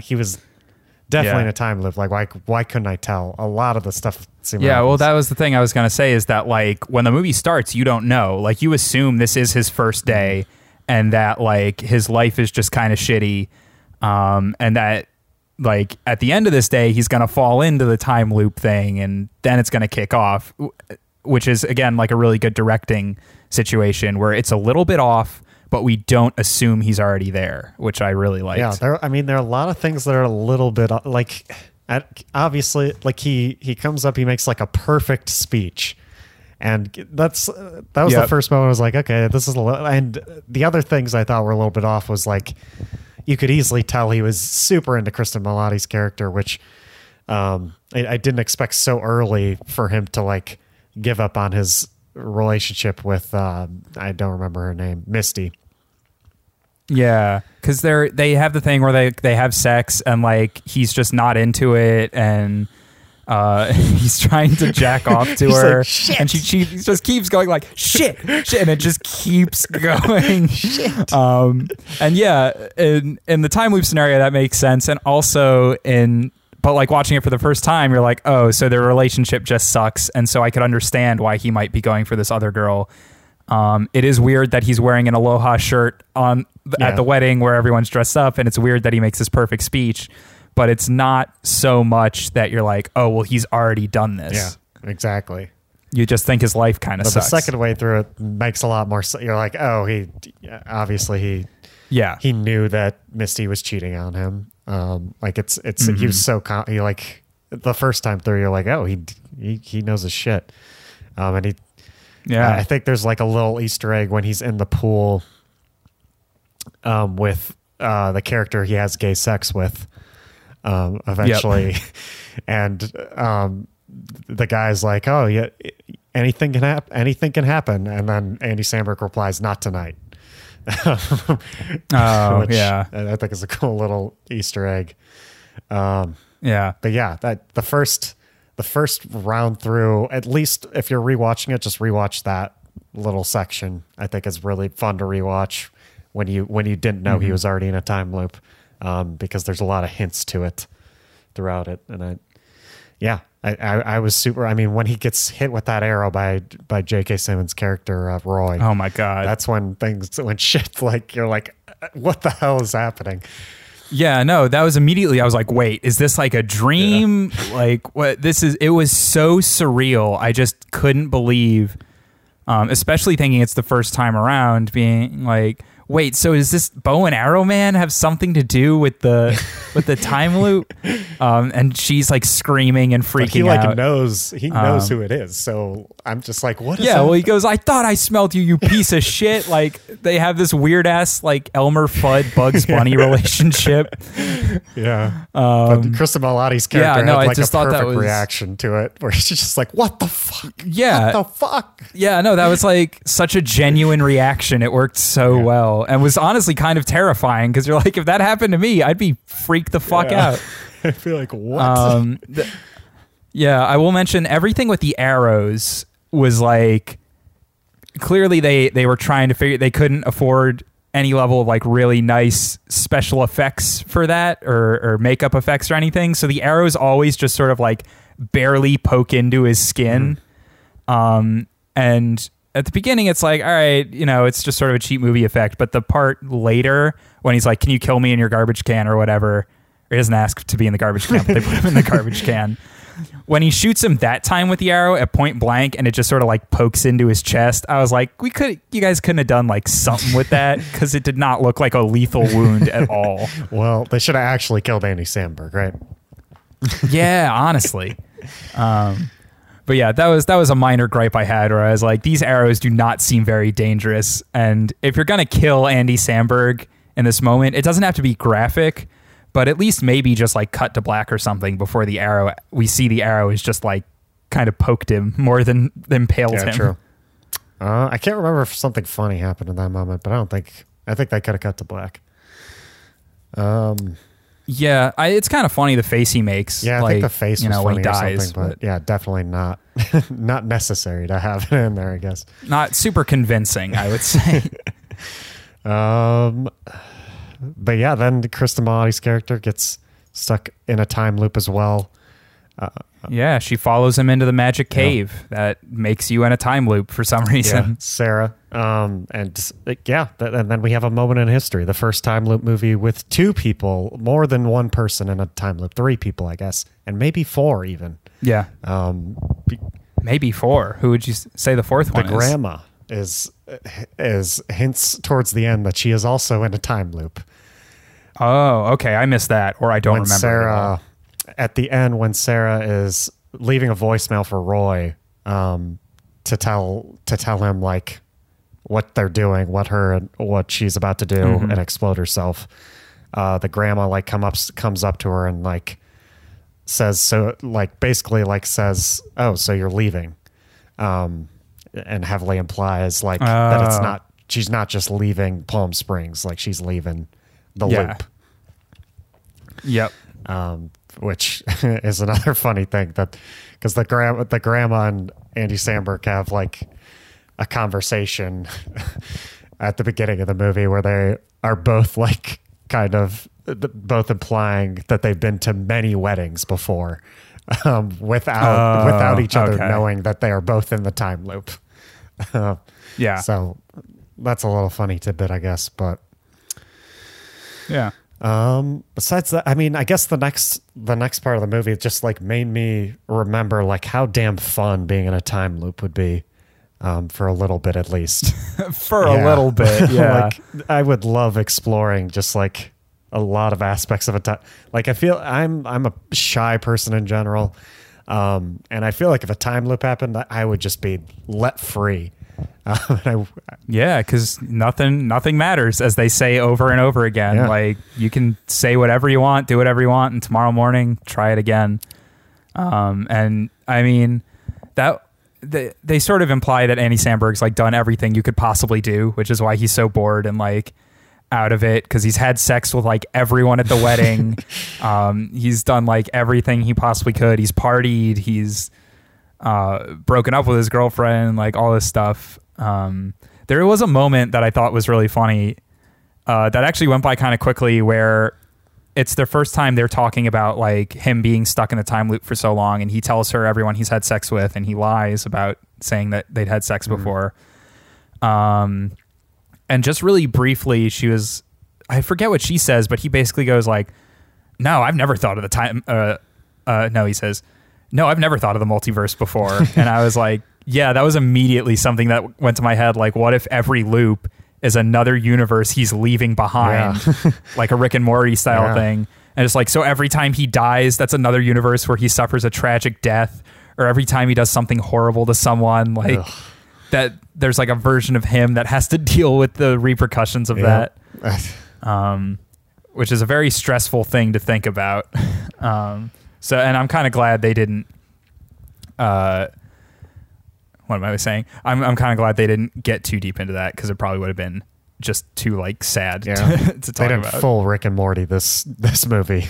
he was definitely in a time loop. Like why couldn't I tell? A lot of the stuff. Yeah, well, that was the thing I was going to say is that, like, when the movie starts, you don't know. Like, you assume this is his first day and that, like, his life is just kind of shitty. And that, like, at the end of this day, he's going to fall into the time loop thing and then it's going to kick off, which is, again, like a really good directing situation where it's a little bit off, but we don't assume he's already there, which I really liked. Yeah, there are a lot of things that are a little bit, like... obviously, like he comes up, he makes like a perfect speech, and that was the first moment I was like, okay, this is and the other things I thought were a little bit off was like, you could easily tell he was super into Cristin Milioti's character, which I didn't expect so early for him to like give up on his relationship with I don't remember her name, Misty. Yeah, because they have the thing where they have sex and like he's just not into it, and he's trying to jack off to her, like, shit. And she just keeps going like shit, and it just keeps going. Shit. And yeah, in the time loop scenario that makes sense, and also but like watching it for the first time, you're like, oh, so their relationship just sucks, and so I could understand why he might be going for this other girl. It is weird that he's wearing an aloha shirt at the wedding where everyone's dressed up, and it's weird that he makes this perfect speech, but it's not so much that you're like, oh, well, he's already done this. Yeah, exactly. You just think his life kind of sucks. The second way through it makes a lot more sense. You're like, oh, he knew that Misty was cheating on him. Mm-hmm. He was so the first time through, you're like, oh, he knows his shit. I think there's like a little Easter egg when he's in the pool with the character he has gay sex with eventually. Yep. And the guy's like, oh yeah, anything can happen. And then Andy Samberg replies, not tonight. Oh, yeah. I think is a cool little Easter egg. But yeah, that the first round through, at least if you're rewatching it, just rewatch that little section. I think it's really fun to rewatch when you didn't know mm-hmm. he was already in a time loop, because there's a lot of hints to it throughout it. And I was super. I mean, when he gets hit with that arrow by J.K. Simmons' character Roy. Oh my god! That's when shit, like, you're like, what the hell is happening? Yeah, no, that was immediately. I was like, wait, is this like a dream? Yeah. Like, what this is? It was so surreal. I just couldn't believe, especially thinking it's the first time around, being like, wait, so does this bow and arrow man have something to do with the time loop? And she's like screaming and freaking out. But he knows who it is. So I'm just like, what is that? Yeah, well, he goes, I thought I smelled you, you piece of shit. Like, they have this weird ass like Elmer Fudd Bugs Bunny relationship. Yeah. But Cristin Milioti's character had a perfect reaction to it, where she's just like, what the fuck? Yeah. What the fuck? Yeah, no, that was like such a genuine reaction. It worked so well. And was honestly kind of terrifying, because you're like, if that happened to me, I'd be freaked the fuck out. I'd be like, what? I will mention, everything with the arrows was like, clearly they were trying to figure, they couldn't afford any level of like really nice special effects for that or makeup effects or anything. So the arrows always just sort of like barely poke into his skin. Mm-hmm. And at the beginning, it's like, all right, you know, it's just sort of a cheap movie effect. But the part later when he's like, can you kill me in your garbage can or whatever? Or he doesn't ask to be in the garbage can, but they put him in the garbage can. When he shoots him that time with the arrow at point blank and it just sort of like pokes into his chest, I was like, you guys couldn't have done like something with that, because it did not look like a lethal wound at all. Well, they should have actually killed Andy Samberg, right? Yeah, honestly. But yeah, that was a minor gripe I had, where I was like, these arrows do not seem very dangerous. And if you're going to kill Andy Samberg in this moment, it doesn't have to be graphic, but at least maybe just like cut to black or something before the arrow. We see the arrow is just like kind of poked him more than impaled him. True. I can't remember if something funny happened in that moment, but I think they could have cut to black. Yeah, it's kind of funny, the face he makes. Yeah, I think the face was funny when he dies, or something, but yeah, definitely not necessary to have it in there, I guess. Not super convincing, I would say. But yeah, then Cristin Milioti's character gets stuck in a time loop as well. Yeah, she follows him into the magic cave that makes you in a time loop for some reason. Yeah, Sarah. And then we have a moment in history, the first time loop movie with two people, more than one person in a time loop, three people, I guess, and maybe four even. Yeah. Maybe four. Who would you say the fourth one is? The grandma is hints towards the end that she is also in a time loop. Oh, okay. I missed that, or I don't remember. Sarah... At the end, when Sarah is leaving a voicemail for Roy to tell him like what they're doing, what she's about to do, mm-hmm. and explode herself, the grandma like comes up to her and like says, so like basically like says, oh, so you're leaving, and heavily implies like that it's not, she's not just leaving Palm Springs, like she's leaving the loop. Yep. Which is another funny thing, that because the grandma and Andy Samberg have like a conversation at the beginning of the movie where they are both like kind of both implying that they've been to many weddings before, without each other knowing that they are both in the time loop. So that's a little funny tidbit, I guess, but yeah. Besides that, I mean, I guess the next part of the movie just like made me remember like how damn fun being in a time loop would be, for a little bit at least. Yeah. Like I would love exploring just like a lot of aspects of a time. Like I feel I'm a shy person in general, and I feel like if a time loop happened, I would just be let free. Because nothing matters, as they say over and over again. Yeah. Like you can say whatever you want, do whatever you want, and tomorrow morning try it again. And I mean that they sort of imply that Andy Samberg's like done everything you could possibly do, which is why he's so bored and like out of it, because he's had sex with like everyone at the wedding. He's done like everything he possibly could. He's partied. He's broken up with his girlfriend, like all this stuff. There was a moment that I thought was really funny that actually went by kind of quickly, where it's their first time they're talking about like him being stuck in the time loop for so long, and he tells her everyone he's had sex with, and he lies about saying that they'd had sex before. And just really briefly, I forget what she says, but he basically goes like, no, I've never thought of the time. No, he says, no, I've never thought of the multiverse before. And I was like, yeah, that was immediately something that went to my head. Like, what if every loop is another universe he's leaving behind, like a Rick and Morty style thing. And it's like, so every time he dies, that's another universe where he suffers a tragic death, or every time he does something horrible to someone, like that there's like a version of him that has to deal with the repercussions of that, which is a very stressful thing to think about. So, and I'm kind of glad they didn't, what am I saying? I'm kind of glad they didn't get too deep into that, because it probably would have been just too like sad to talk about. They didn't full Rick and Morty this movie.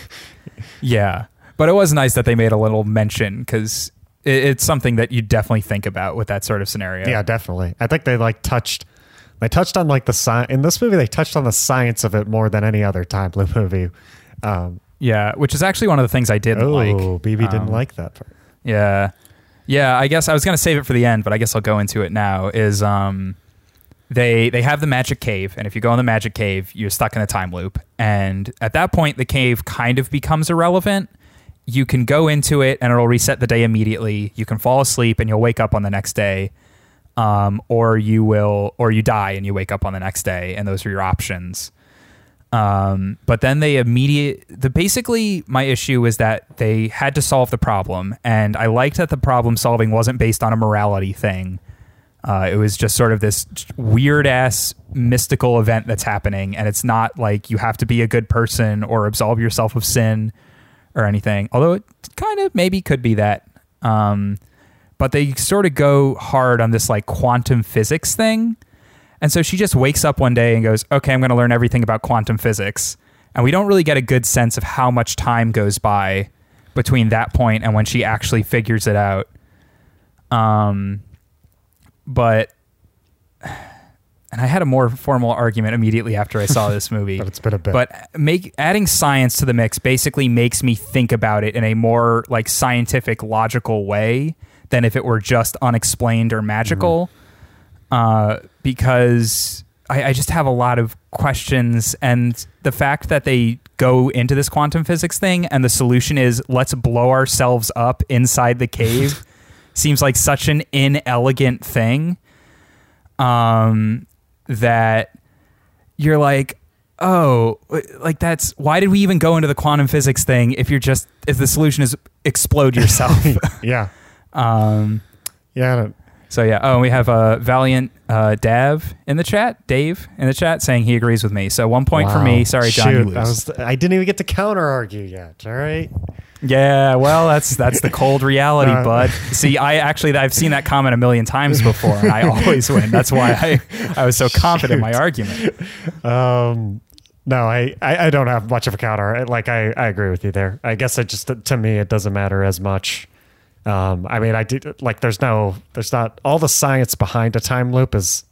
Yeah. But it was nice that they made a little mention, because it's something that you definitely think about with that sort of scenario. Yeah, definitely. I think they like touched on like the science in this movie. They touched on the science of it more than any other time loop movie. Yeah, which is actually one of the things I didn't like. Oh, BB didn't like that part. Yeah. I guess I was going to save it for the end, but I guess I'll go into it now. Is they have the magic cave, and if you go in the magic cave, you're stuck in a time loop. And at that point, the cave kind of becomes irrelevant. You can go into it, and it'll reset the day immediately. You can fall asleep, and you'll wake up on the next day, or you die, and you wake up on the next day, and those are your options. But then basically my issue is that they had to solve the problem, and I liked that the problem solving wasn't based on a morality thing. It was just sort of this weird ass mystical event that's happening, and it's not like you have to be a good person or absolve yourself of sin or anything, although it kind of maybe could be that. But they sort of go hard on this like quantum physics thing. And so she just wakes up one day and goes, okay, I'm going to learn everything about quantum physics. And we don't really get a good sense of how much time goes by between that point and when she actually figures it out. And I had a more formal argument immediately after I saw this movie. But it's been a bit. But adding science to the mix basically makes me think about it in a more like scientific, logical way than if it were just unexplained or magical. Because I just have a lot of questions, and the fact that they go into this quantum physics thing and the solution is let's blow ourselves up inside the cave seems like such an inelegant thing, that you're like, oh, like that's, why did we even go into the quantum physics thing if the solution is explode yourself? I don't. So yeah, and we have Valiant Dave in the chat saying he agrees with me. So 1 point for me. Sorry, John, you lose. I didn't even get to counter argue yet. All right. Yeah, well, that's the cold reality, bud. See, I've seen that comment a million times before, and I always win. That's why I was so confident in my argument. No, I don't have much of a counter. Like I agree with you there. I guess to me it doesn't matter as much. I mean, I did like. There's not all the science behind a time loop is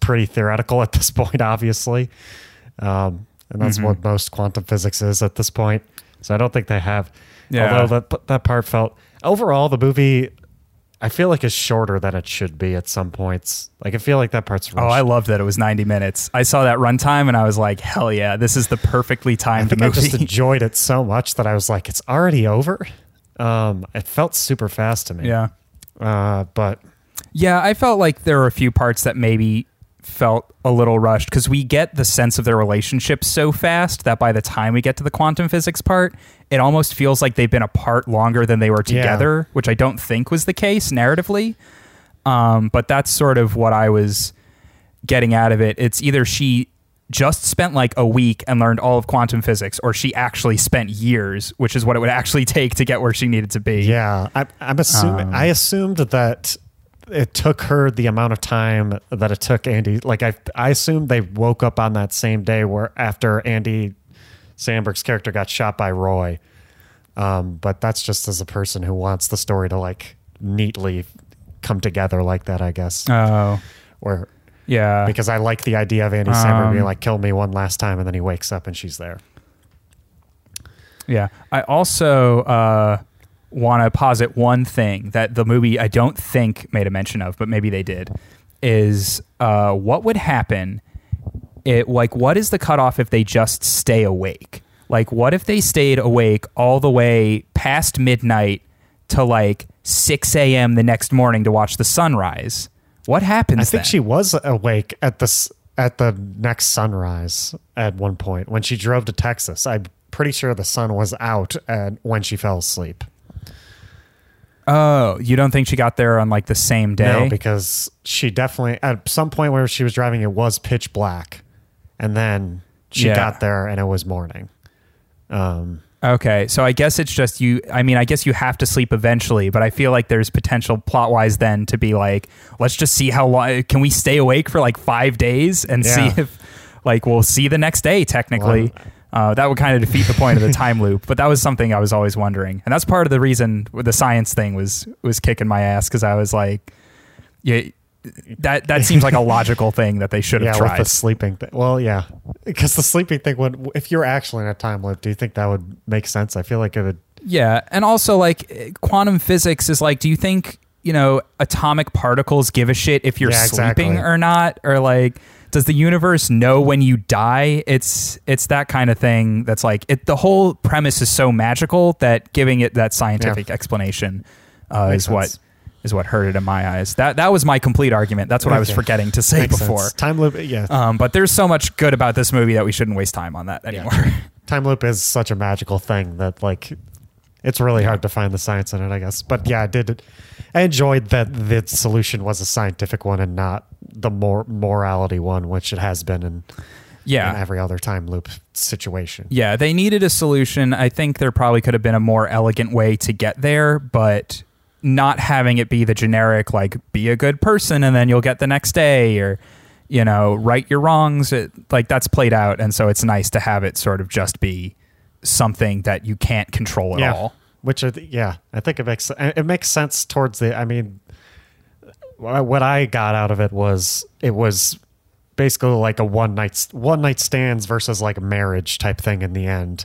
pretty theoretical at this point, obviously, and that's what most quantum physics is at this point. So I don't think they have. Yeah. Although that part felt overall the movie I feel like it's shorter than it should be at some points. Like, I feel like that part's rushed. Oh, I love that it was 90 minutes. I saw that runtime and I was like, hell yeah, this is the perfectly timed movie. I just enjoyed it so much that I was like, it's already over? It felt super fast to me. Yeah. But yeah, I felt like there were a few parts that maybe felt a little rushed because we get the sense of their relationship so fast that by the time we get to the quantum physics part, it almost feels like they've been apart longer than they were together, which I don't think was the case narratively. But that's sort of what I was getting out of it. It's either she just spent like a week and learned all of quantum physics, or she actually spent years, which is what it would actually take to get where she needed to be. Yeah. I assumed that it took her the amount of time that it took Andy. Like I assumed they woke up on that same day where after Andy Samberg's character got shot by Roy. But that's just as a person who wants the story to like neatly come together like that, I guess. Oh, or yeah, because I like the idea of Andy Samberg being like, kill me one last time. And then he wakes up and she's there. Yeah. I also, want to posit one thing that the movie I don't think made a mention of, but maybe they did, is what would happen? What is the cutoff if they just stay awake? Like, what if they stayed awake all the way past midnight to like 6 a.m. the next morning to watch the sunrise? What happens? I think then? She was awake at the next sunrise at one point when she drove to Texas. I'm pretty sure the sun was out when she fell asleep. Oh, you don't think she got there on like the same day? No, because she definitely, at some point where she was driving, it was pitch black. And then she got there and it was morning. Okay. So I guess it's just I guess you have to sleep eventually, but I feel like there's potential plot wise then to be like, let's just see how long, can we stay awake for like 5 days and see if like, we'll see the next day technically. Well, that would kind of defeat the point of the time loop, but that was something I was always wondering. And that's part of the reason the science thing was kicking my ass, because I was like, yeah, that seems like a logical thing that they should have tried. Yeah, with the sleeping thing. Well, yeah, because the sleeping thing, if you're actually in a time loop, do you think that would make sense? I feel like it would. Yeah, and also like quantum physics is like, do you think, atomic particles give a shit if you're sleeping or not? Or like, does the universe know when you die? It's that kind of thing that's like it. The whole premise is so magical that giving it that scientific explanation is what hurt it in my eyes. That was my complete argument. That's what I was forgetting to say before. Sense. Time loop, yeah. But there's so much good about this movie that we shouldn't waste time on that anymore. Yeah. Time loop is such a magical thing that like it's really hard to find the science in it, I guess. But yeah, I enjoyed that the solution was a scientific one and not the morality one, which it has been in every other time loop situation. Yeah, they needed a solution. I think there probably could have been a more elegant way to get there, but not having it be the generic, like, be a good person and then you'll get the next day, or, right your wrongs. That's played out, and so it's nice to have it sort of just be something that you can't control at all. Which, I think it makes sense towards the, I mean, what I got out of it was basically like a one night stands versus like marriage type thing in the end,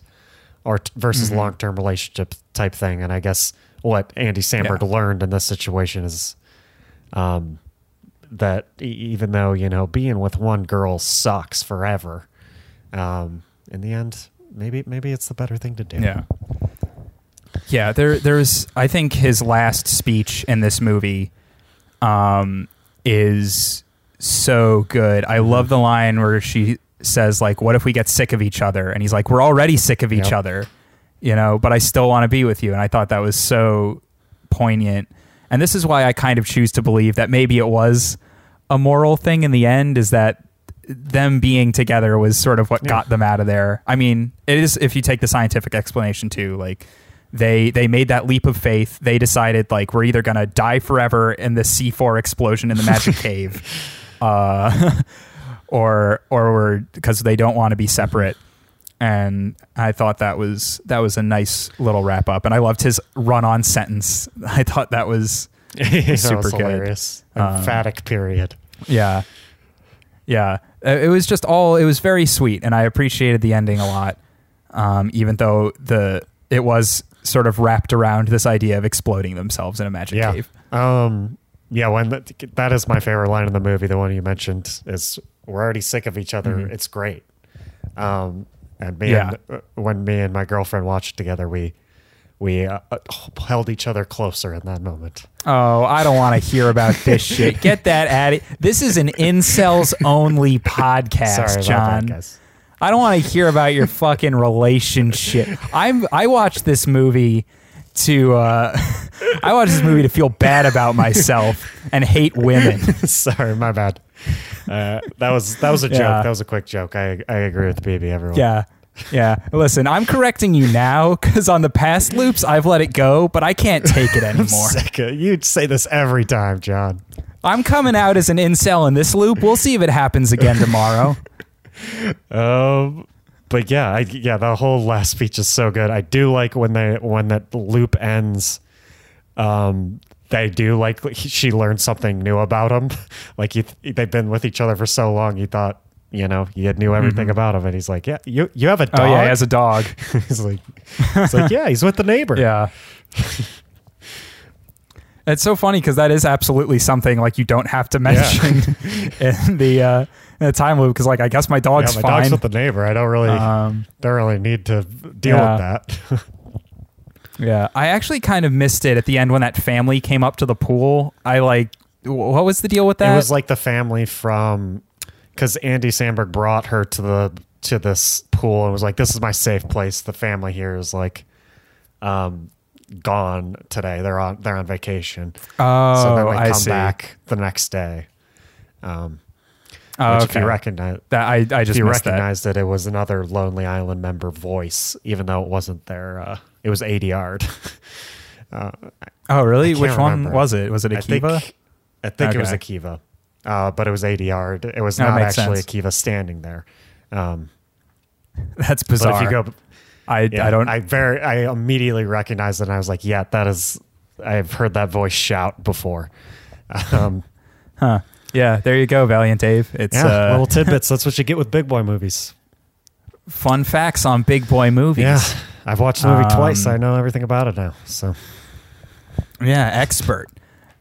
or versus long-term relationship type thing. And I guess what Andy Samberg learned in this situation is that even though, being with one girl sucks forever, in the end, maybe it's the better thing to do. Yeah. Yeah. There's, I think his last speech in this movie is so good. I love the line where she says, like, what if we get sick of each other? And he's like, we're already sick of each other, but I still want to be with you. And I thought that was so poignant. And this is why I kind of choose to believe that maybe it was a moral thing in the end, is that them being together was sort of what got them out of there. I mean, it is, if you take the scientific explanation too, like, They made that leap of faith. They decided, like, we're either going to die forever in the C4 explosion in the magic cave, or because they don't want to be separate. And I thought that was a nice little wrap up. And I loved his run on sentence. I thought that was super hilarious. Good. Emphatic period. Yeah. Yeah. It was just it was very sweet. And I appreciated the ending a lot. Even though it was sort of wrapped around this idea of exploding themselves in a magic cave. That is my favorite line in the movie. The one you mentioned is, we're already sick of each other. Mm-hmm. It's great. When me and my girlfriend watched together, we held each other closer in that moment. Oh, I don't want to hear about this shit. Get that out of here. This is an incels only podcast. Sorry, John. Podcast. I don't want to hear about your fucking relationship. I watched this movie to feel bad about myself and hate women. Sorry, my bad. That was a joke. Yeah. That was a quick joke. I agree with BB, everyone. Yeah. Listen, I'm correcting you now because on the past loops I've let it go, but I can't take it anymore. You'd say this every time, John. I'm coming out as an incel in this loop. We'll see if it happens again tomorrow. But the whole last speech is so good. I do like when that loop ends. They do like she learned something new about him. Like they've been with each other for so long. You thought you knew everything about him, and he's like, "Yeah, you have a dog." Oh yeah, he has a dog. he's like, "Yeah, he's with the neighbor." Yeah. It's so funny because that is absolutely something like you don't have to mention in the time loop because like I guess my dog's fine. My dog's with the neighbor. I don't really need to deal with that. Yeah, I actually kind of missed it at the end when that family came up to the pool. What was the deal with that? It was like the family because Andy Samberg brought her to this pool and was like, "This is my safe place." The family here is like, gone today. They're on vacation. Oh, so then they come back the next day. If you recognize that, I recognized that it was another Lonely Island member voice, even though it wasn't their. It was ADR'd. Oh, really? Which one was it? Was it Akiva? I think it was Akiva, but it was ADR'd. It was not actually Akiva standing there. That's bizarre. But if you go, I immediately recognized it, and I was like, yeah, that is. I've heard that voice shout before. Huh. Yeah, there you go, Valiant Dave. It's little tidbits. That's what you get with big boy movies. Fun facts on big boy movies. Yeah. I've watched the movie twice. I know everything about it now. So, yeah, expert.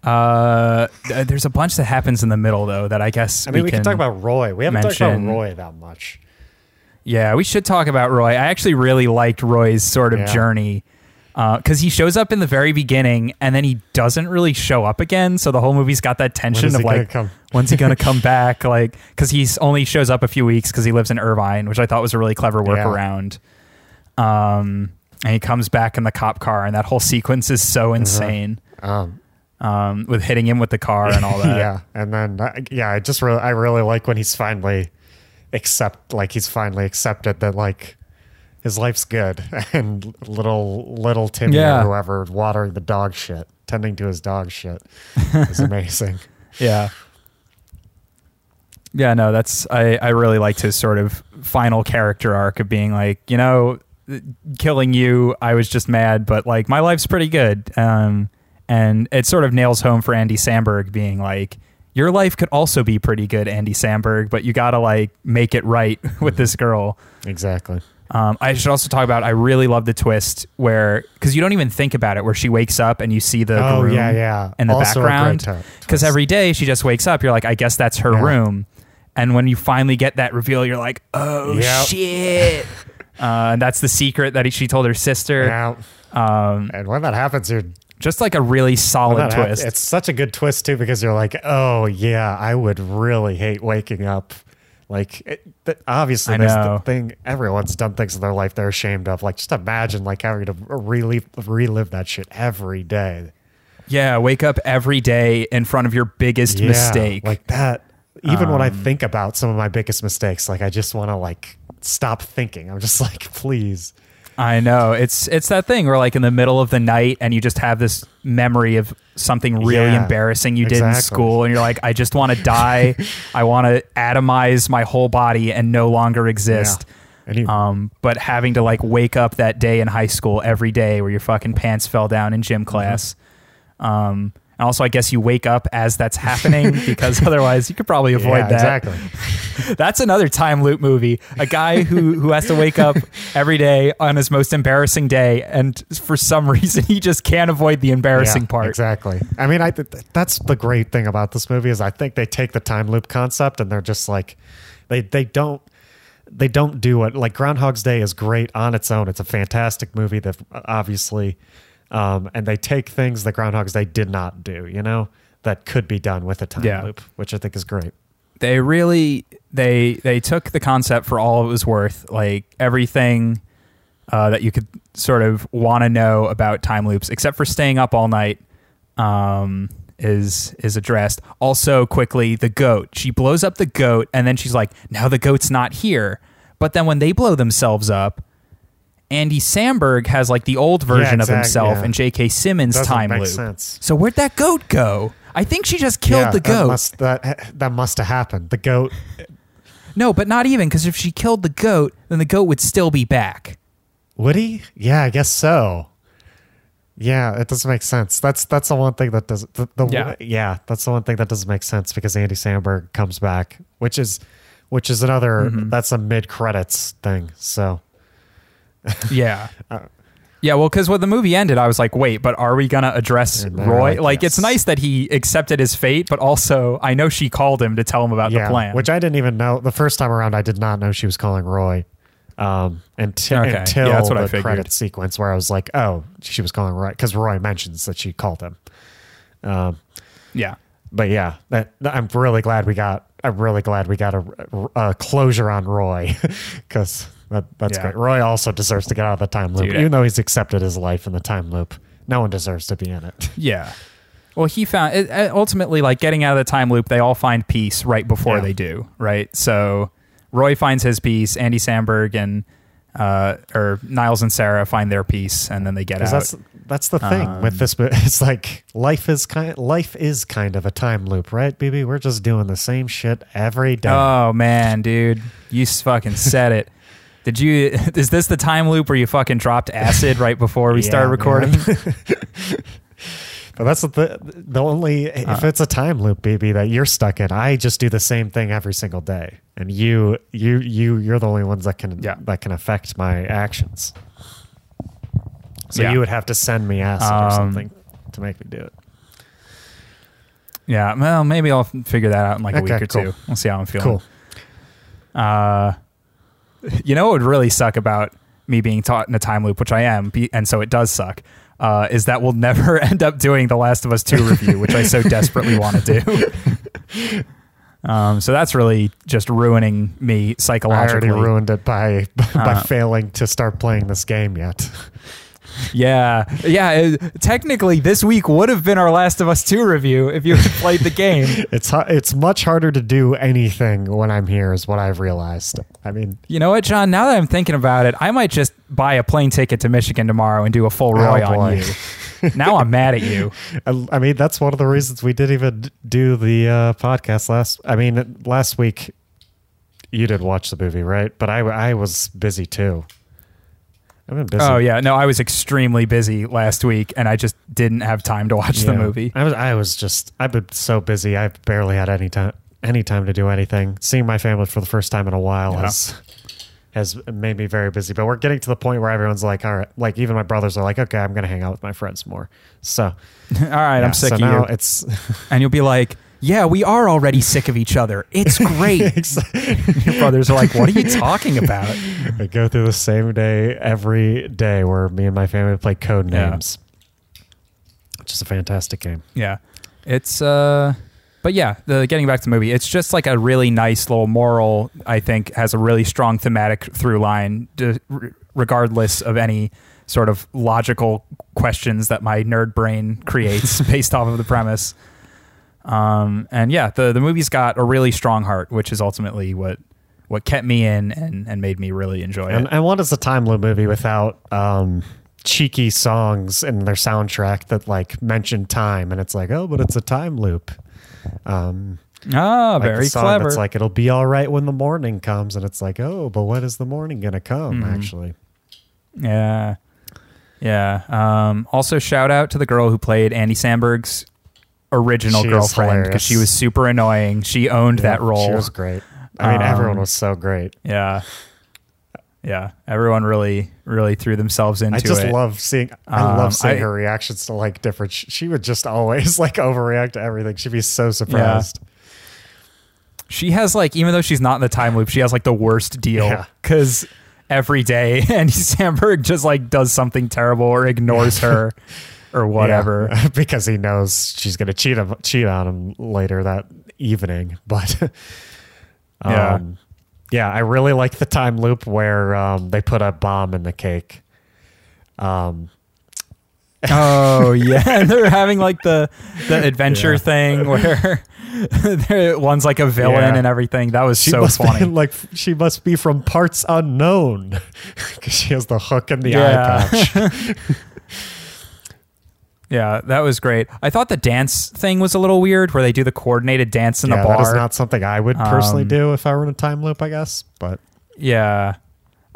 There's a bunch that happens in the middle, though, that I guess we can talk about Roy. We haven't talked about Roy that much. Yeah, we should talk about Roy. I actually really liked Roy's sort of journey because he shows up in the very beginning and then he doesn't really show up again. So the whole movie's got that tension of like, when's he going to come back? Like, because he only shows up a few weeks because he lives in Irvine, which I thought was a really clever workaround. Yeah. And he comes back in the cop car, and that whole sequence is so insane. With hitting him with the car and all that. Yeah, and then I really like when he's finally accepted that like his life's good, and little Timmy or whoever watering the dog shit, tending to his dog shit, is amazing. Yeah. Yeah, no, I really liked his sort of final character arc of being like, killing you, I was just mad, but like my life's pretty good. And it sort of nails home for Andy Samberg being like, your life could also be pretty good, Andy Samberg, but you got to like make it right with this girl. Exactly. I should also talk about, I really love the twist where, because you don't even think about it, where she wakes up and you see the room in the also background. Because every day she just wakes up, you're like, I guess that's her room. And when you finally get that reveal, you're like, oh, shit. And that's the secret that she told her sister. Yeah. And when that happens, you're just like a really solid twist. It's such a good twist too, because you're like, oh yeah, I would really hate waking up. Like obviously there's the thing, everyone's done things in their life they're ashamed of. Like just imagine like having to relive that shit every day. Yeah. Wake up every day in front of your biggest mistake. Like that. Even when I think about some of my biggest mistakes, like I just want to like stop thinking. I'm just like, please. I know it's that thing where like in the middle of the night and you just have this memory of something really embarrassing you did in school, and you're like, I just want to die. I want to atomize my whole body and no longer exist. Yeah. But having to like wake up that day in high school every day where your fucking pants fell down in gym class. And also, I guess you wake up as that's happening because otherwise you could probably avoid that. Exactly. That's another time loop movie. A guy who has to wake up every day on his most embarrassing day. And for some reason, he just can't avoid the embarrassing part. Exactly. I mean, that's the great thing about this movie is I think they take the time loop concept and they're just like, they don't do it. Like Groundhog's Day is great on its own. It's a fantastic movie that obviously, and they take things that Groundhog's Day did not do, you know, that could be done with a time loop, which I think is great. They really, they took the concept for all it was worth, like everything that you could sort of want to know about time loops, except for staying up all night, is addressed. Also quickly, the goat. She blows up the goat and then she's like, now the goat's not here. But then when they blow themselves up, Andy Samberg has like the old version of himself and J.K. Simmons doesn't time loop. Sense. So where'd that goat go? I think she just killed the goat. That must have happened. The goat. No, but not even, because if she killed the goat, then the goat would still be back. Would he? Yeah, I guess so. Yeah, it doesn't make sense. That's the one thing that doesn't. That's the one thing that doesn't make sense, because Andy Samberg comes back, which is another. Mm-hmm. That's a mid-credits thing. So. Yeah. Well, because when the movie ended, I was like, wait, but are we gonna address Roy? Like, yes. It's nice that he accepted his fate, but also I know she called him to tell him about the plan, which I didn't even know the first time around. I did not know she was calling Roy. Until that's what the credit sequence where I was like, oh, she was calling Roy, because Roy mentions that she called him. I'm really glad we got a closure on Roy, because that's great. Roy also deserves to get out of the time loop, even though he's accepted his life in the time loop. No one deserves to be in it. Yeah. Well, he found it, ultimately, like getting out of the time loop, they all find peace right before they do. Right. So Roy finds his piece, Andy Samberg and or Niles and Sarah find their piece, and then they get out. That's the thing with this. It's like life is kind of a time loop, right, BB? We're just doing the same shit every day. Oh man, dude, you fucking said it. Did you? Is this the time loop where you fucking dropped acid right before we started recording? But that's the only, if it's a time loop, BB, that you're stuck in. I just do the same thing every single day, and you're the only ones that can affect my actions. So you would have to send me acid or something to make me do it. Yeah, well, maybe I'll figure that out in like a week or two. We'll see how I'm feeling. Cool. You know what would really suck about me being taught in a time loop, which I am, and so it does suck. Is that we'll never end up doing The Last of Us 2 review, which I so desperately want to do. So that's really just ruining me psychologically. I already ruined it by failing to start playing this game yet. Yeah. Technically, this week would have been our Last of Us 2 review if you had played the game. It's much harder to do anything when I'm here, is what I've realized. I mean, you know what, John? Now that I'm thinking about it, I might just buy a plane ticket to Michigan tomorrow and do a full Roy on you. Now I'm mad at you. I mean, that's one of the reasons we didn't even do the podcast last week. You did watch the movie, right? But I was busy too. I've been busy. Oh yeah, no, I was extremely busy last week, and I just didn't have time to watch the movie. I've been so busy. I've barely had any time to do anything. Seeing my family for the first time in a while has made me very busy. But we're getting to the point where everyone's like, all right, like even my brothers are like, okay, I'm going to hang out with my friends more. So, all right, I'm sick of you. It's and you'll be like, yeah, we are already sick of each other. It's great. Your brothers are like, what are you talking about? I go through the same day every day where me and my family play Codenames, which is a fantastic game. Yeah. It's, but yeah, getting back to the movie, it's just like a really nice little moral, I think, has a really strong thematic through line, regardless of any sort of logical questions that my nerd brain creates based off of the premise. And yeah, the movie's got a really strong heart, which is ultimately what kept me in and made me really enjoy it. And what is a time loop movie without cheeky songs in their soundtrack that like mention time, and it's like, oh, but it's a time loop. Very clever. It's like, it'll be all right when the morning comes, and it's like, oh, but when is the morning gonna come? Mm-hmm. Actually, yeah. Also, shout out to the girl who played Andy Samberg's original girlfriend because she was super annoying. She owned that role. She was great. I mean, everyone was so great. Yeah. Yeah. Everyone really, really threw themselves into it. I love seeing her reactions to like different. She would just always like overreact to everything. She'd be so surprised. Yeah. She has like, even though she's not in the time loop, she has like the worst deal because every day Andy Samberg just like does something terrible or ignores her or whatever because he knows she's going to cheat on him later that evening. But I really like the time loop where they put a bomb in the cake. And they're having like the adventure thing where one's like a villain and everything. That was so funny. She must be from parts unknown because she has the hook and the eye patch. Yeah, that was great. I thought the dance thing was a little weird where they do the coordinated dance in the bar. That is not something I would personally do if I were in a time loop, I guess. But yeah.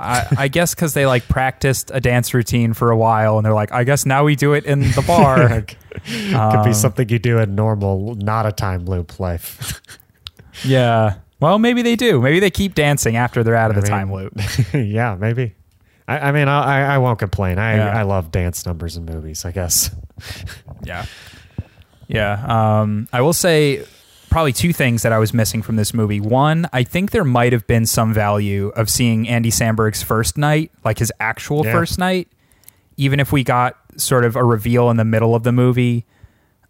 I guess because they like practiced a dance routine for a while and they're like, I guess now we do it in the bar. Could be something you do in normal, not a time loop life. Yeah. Well, maybe they do. Maybe they keep dancing after they're out of the time loop. Yeah, maybe. I mean, I won't complain. I love dance numbers in movies, I guess. Yeah. Yeah. I will say probably two things that I was missing from this movie. One, I think there might have been some value of seeing Andy Samberg's first night, like his actual first night, even if we got sort of a reveal in the middle of the movie,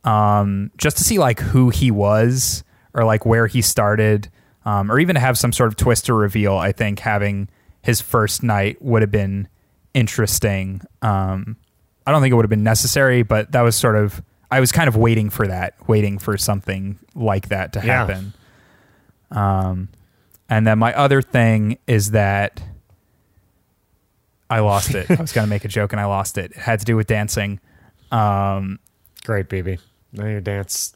just to see like who he was or like where he started, or even to have some sort of twist or reveal. I think having his first night would have been interesting. I don't think it would have been necessary, but that was sort of, I was kind of waiting for something like that to happen. And then my other thing is that I lost it. I was going to make a joke and I lost it. It had to do with dancing. Great, baby. Now your dance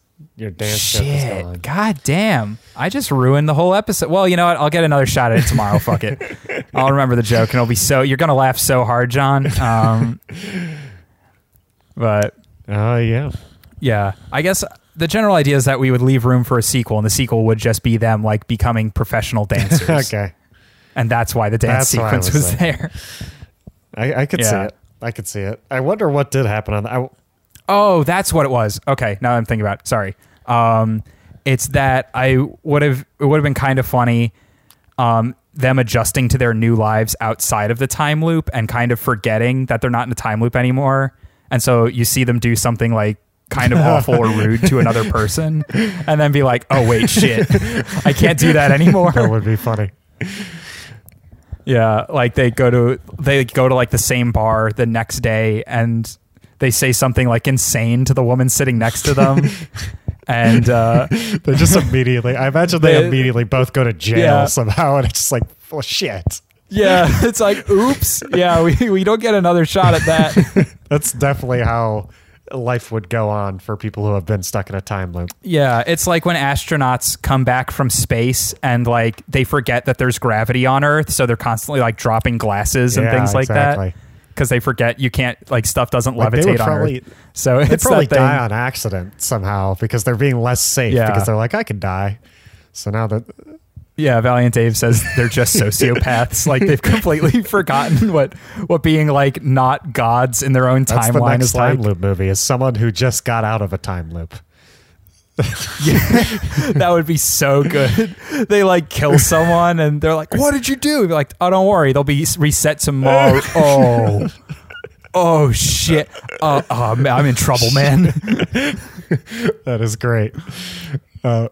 shit. Is God damn. I just ruined the whole episode. Well, you know what? I'll get another shot at it tomorrow. Fuck it. I'll remember the joke and it'll be so, you're going to laugh so hard, John. But yeah. I guess the general idea is that we would leave room for a sequel and the sequel would just be them like becoming professional dancers. Okay. And that's why the dance sequence was there. I could see it. I could see it. I wonder what did happen on that. Oh, that's what it was. Okay, now I'm thinking about it. Sorry. It's that it would have been kind of funny them adjusting to their new lives outside of the time loop and kind of forgetting that they're not in a time loop anymore. And so you see them do something like kind of awful or rude to another person and then be like, oh, wait, shit. I can't do that anymore. That would be funny. Yeah, like they go to like the same bar the next day and they say something like insane to the woman sitting next to them. And they just immediately both go to jail somehow. And it's just like, oh, shit. Yeah. It's like, oops. Yeah. We don't get another shot at that. That's definitely how life would go on for people who have been stuck in a time loop. Yeah. It's like when astronauts come back from space and like they forget that there's gravity on Earth. So they're constantly like dropping glasses and things like that. Because they forget you can't, like, stuff doesn't levitate on Earth. So it's probably die on accident somehow because they're being less safe because they're like, I could die. So now that... Yeah, Valiant Dave says they're just sociopaths. Like, they've completely forgotten what being, like, not gods in their own timeline is like. That's the next time loop movie is someone who just got out of a time loop. Yeah, that would be so good. They like kill someone and they're like, what did you do? You're like, oh, don't worry, they'll be reset tomorrow. oh shit, man, I'm in trouble, man. That is great.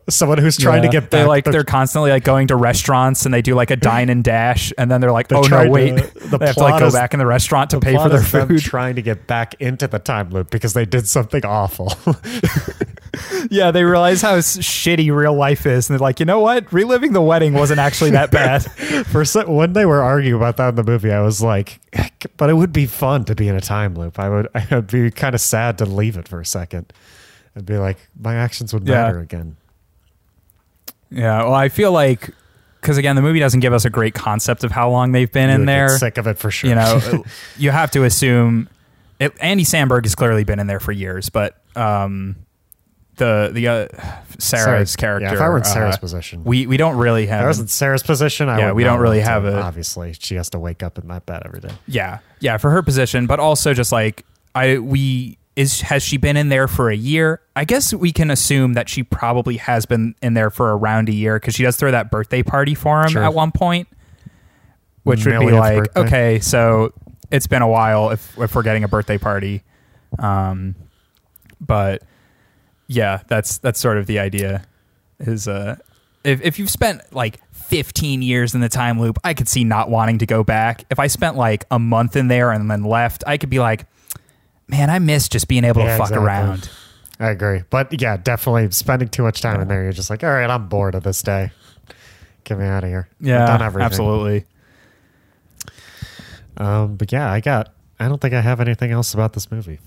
Someone who's trying to get back, they're constantly like going to restaurants and they do like a dine and dash and then they're like, oh no, wait, they have to like go back in the restaurant to pay for their food, trying to get back into the time loop because they did something awful. Yeah, they realize how shitty real life is, and they're like, you know what? Reliving the wedding wasn't actually that bad. When they were arguing about that in the movie, I was like, but it would be fun to be in a time loop. I'd be kind of sad to leave it for a second. I'd be like, my actions would matter again. Yeah, well, I feel like, because again, the movie doesn't give us a great concept of how long they've been in there. Sick of it for sure. You know, you have to assume Andy Samberg has clearly been in there for years, but Sarah's character. Yeah, if I were in Sarah's position, we don't really have. If I was in Sarah's position, we don't really have it. Obviously, she has to wake up in that bed every day. Yeah, for her position, but also just like has she been in there for a year? I guess we can assume that she probably has been in there for around a year because she does throw that birthday party for him at one point, which would be like, okay, so it's been a while if we're getting a birthday party, but. Yeah, that's sort of the idea. Is if you've spent like 15 years in the time loop, I could see not wanting to go back. If I spent like a month in there and then left, I could be like, man, I miss just being able to fuck around. I agree. But yeah, definitely spending too much time in there, you're just like, all right, I'm bored of this day. Get me out of here. Yeah, I've done everything. Absolutely. But yeah, I don't think I have anything else about this movie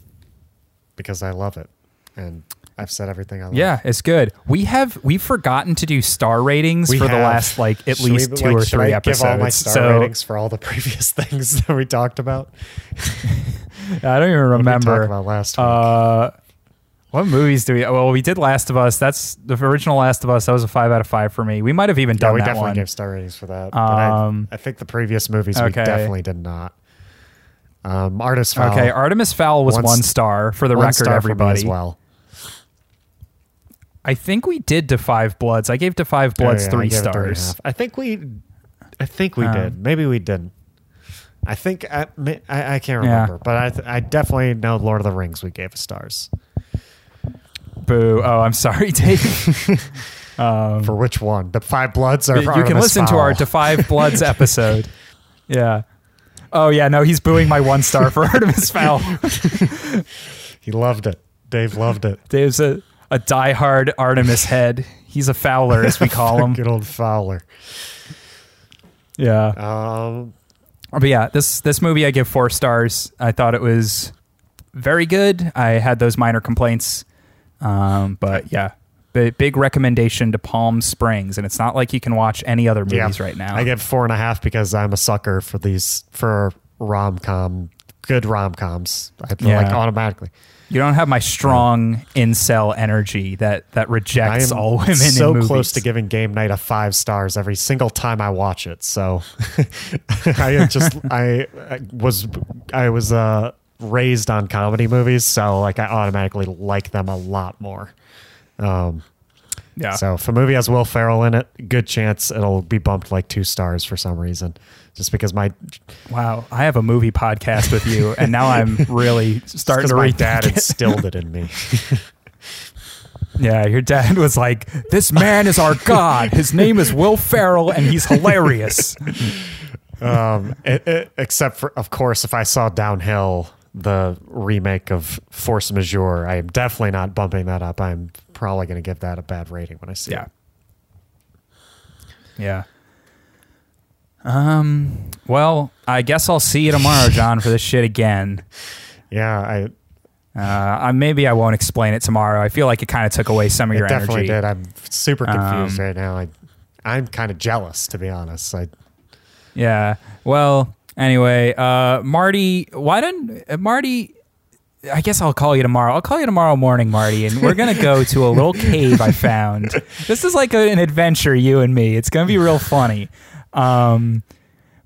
because I love it. And I've said everything I love. Yeah, it's good. We've forgotten to do star ratings the last like at least two or three episodes. Give all my star ratings for all the previous things that we talked about. I don't even remember. What did we talk about last week? What movies do we? Well, we did Last of Us. That's the original Last of Us. That was a 5 out of 5 for me. We might have even done. We definitely gave star ratings for that. But I think the previous movies we definitely did not. Artemis Fowl was one star for the record. Everybody as well. I think we did To Five Bloods. I gave To Five Bloods 3 stars. I think we did. Maybe we didn't. I think I can't remember, but I definitely know Lord of the Rings we gave stars. Boo! Oh, I'm sorry, Dave. For which one? The Five Bloods or Artemis can listen Fowl? To our To Five Bloods episode. Yeah. Oh yeah, no, he's booing my 1 star for Artemis Fowl. He loved it. Dave loved it. Dave's a diehard Artemis head. He's a Fowler, as we call him. Good old Fowler. Yeah. But yeah, this movie I give 4 stars. I thought it was very good. I had those minor complaints. But yeah, big recommendation to Palm Springs. And it's not like you can watch any other movies right now. I give 4.5 because I'm a sucker for these, for rom-com, good rom-coms. I feel like automatically. You don't have my strong incel energy that rejects all women in movies. So close to giving Game Night a 5 stars every single time I watch it. So I was raised on comedy movies, so like I automatically like them a lot more. So if a movie has Will Ferrell in it, good chance it'll be bumped like 2 stars for some reason. Just because I have a movie podcast with you, and now I'm really starting to read that. Dad instilled it in me. Yeah, your dad was like, "This man is our god. His name is Will Ferrell, and he's hilarious." Except for, of course, if I saw Downhill, the remake of Force Majeure, I am definitely not bumping that up. I'm probably going to give that a bad rating when I see it. Yeah. Well, I guess I'll see you tomorrow, John, for this shit again. Yeah, I maybe I won't explain it tomorrow. I feel like it kind of took away some of your energy. It definitely did. I'm super confused right now. I'm kind of jealous, to be honest. Yeah. Well, anyway, Marty, I guess I'll call you tomorrow. I'll call you tomorrow morning, Marty, and we're going to go to a little cave I found. This is like an adventure, you and me. It's going to be real funny.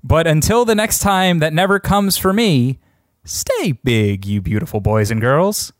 But until the next time that never comes for me, stay big, you beautiful boys and girls.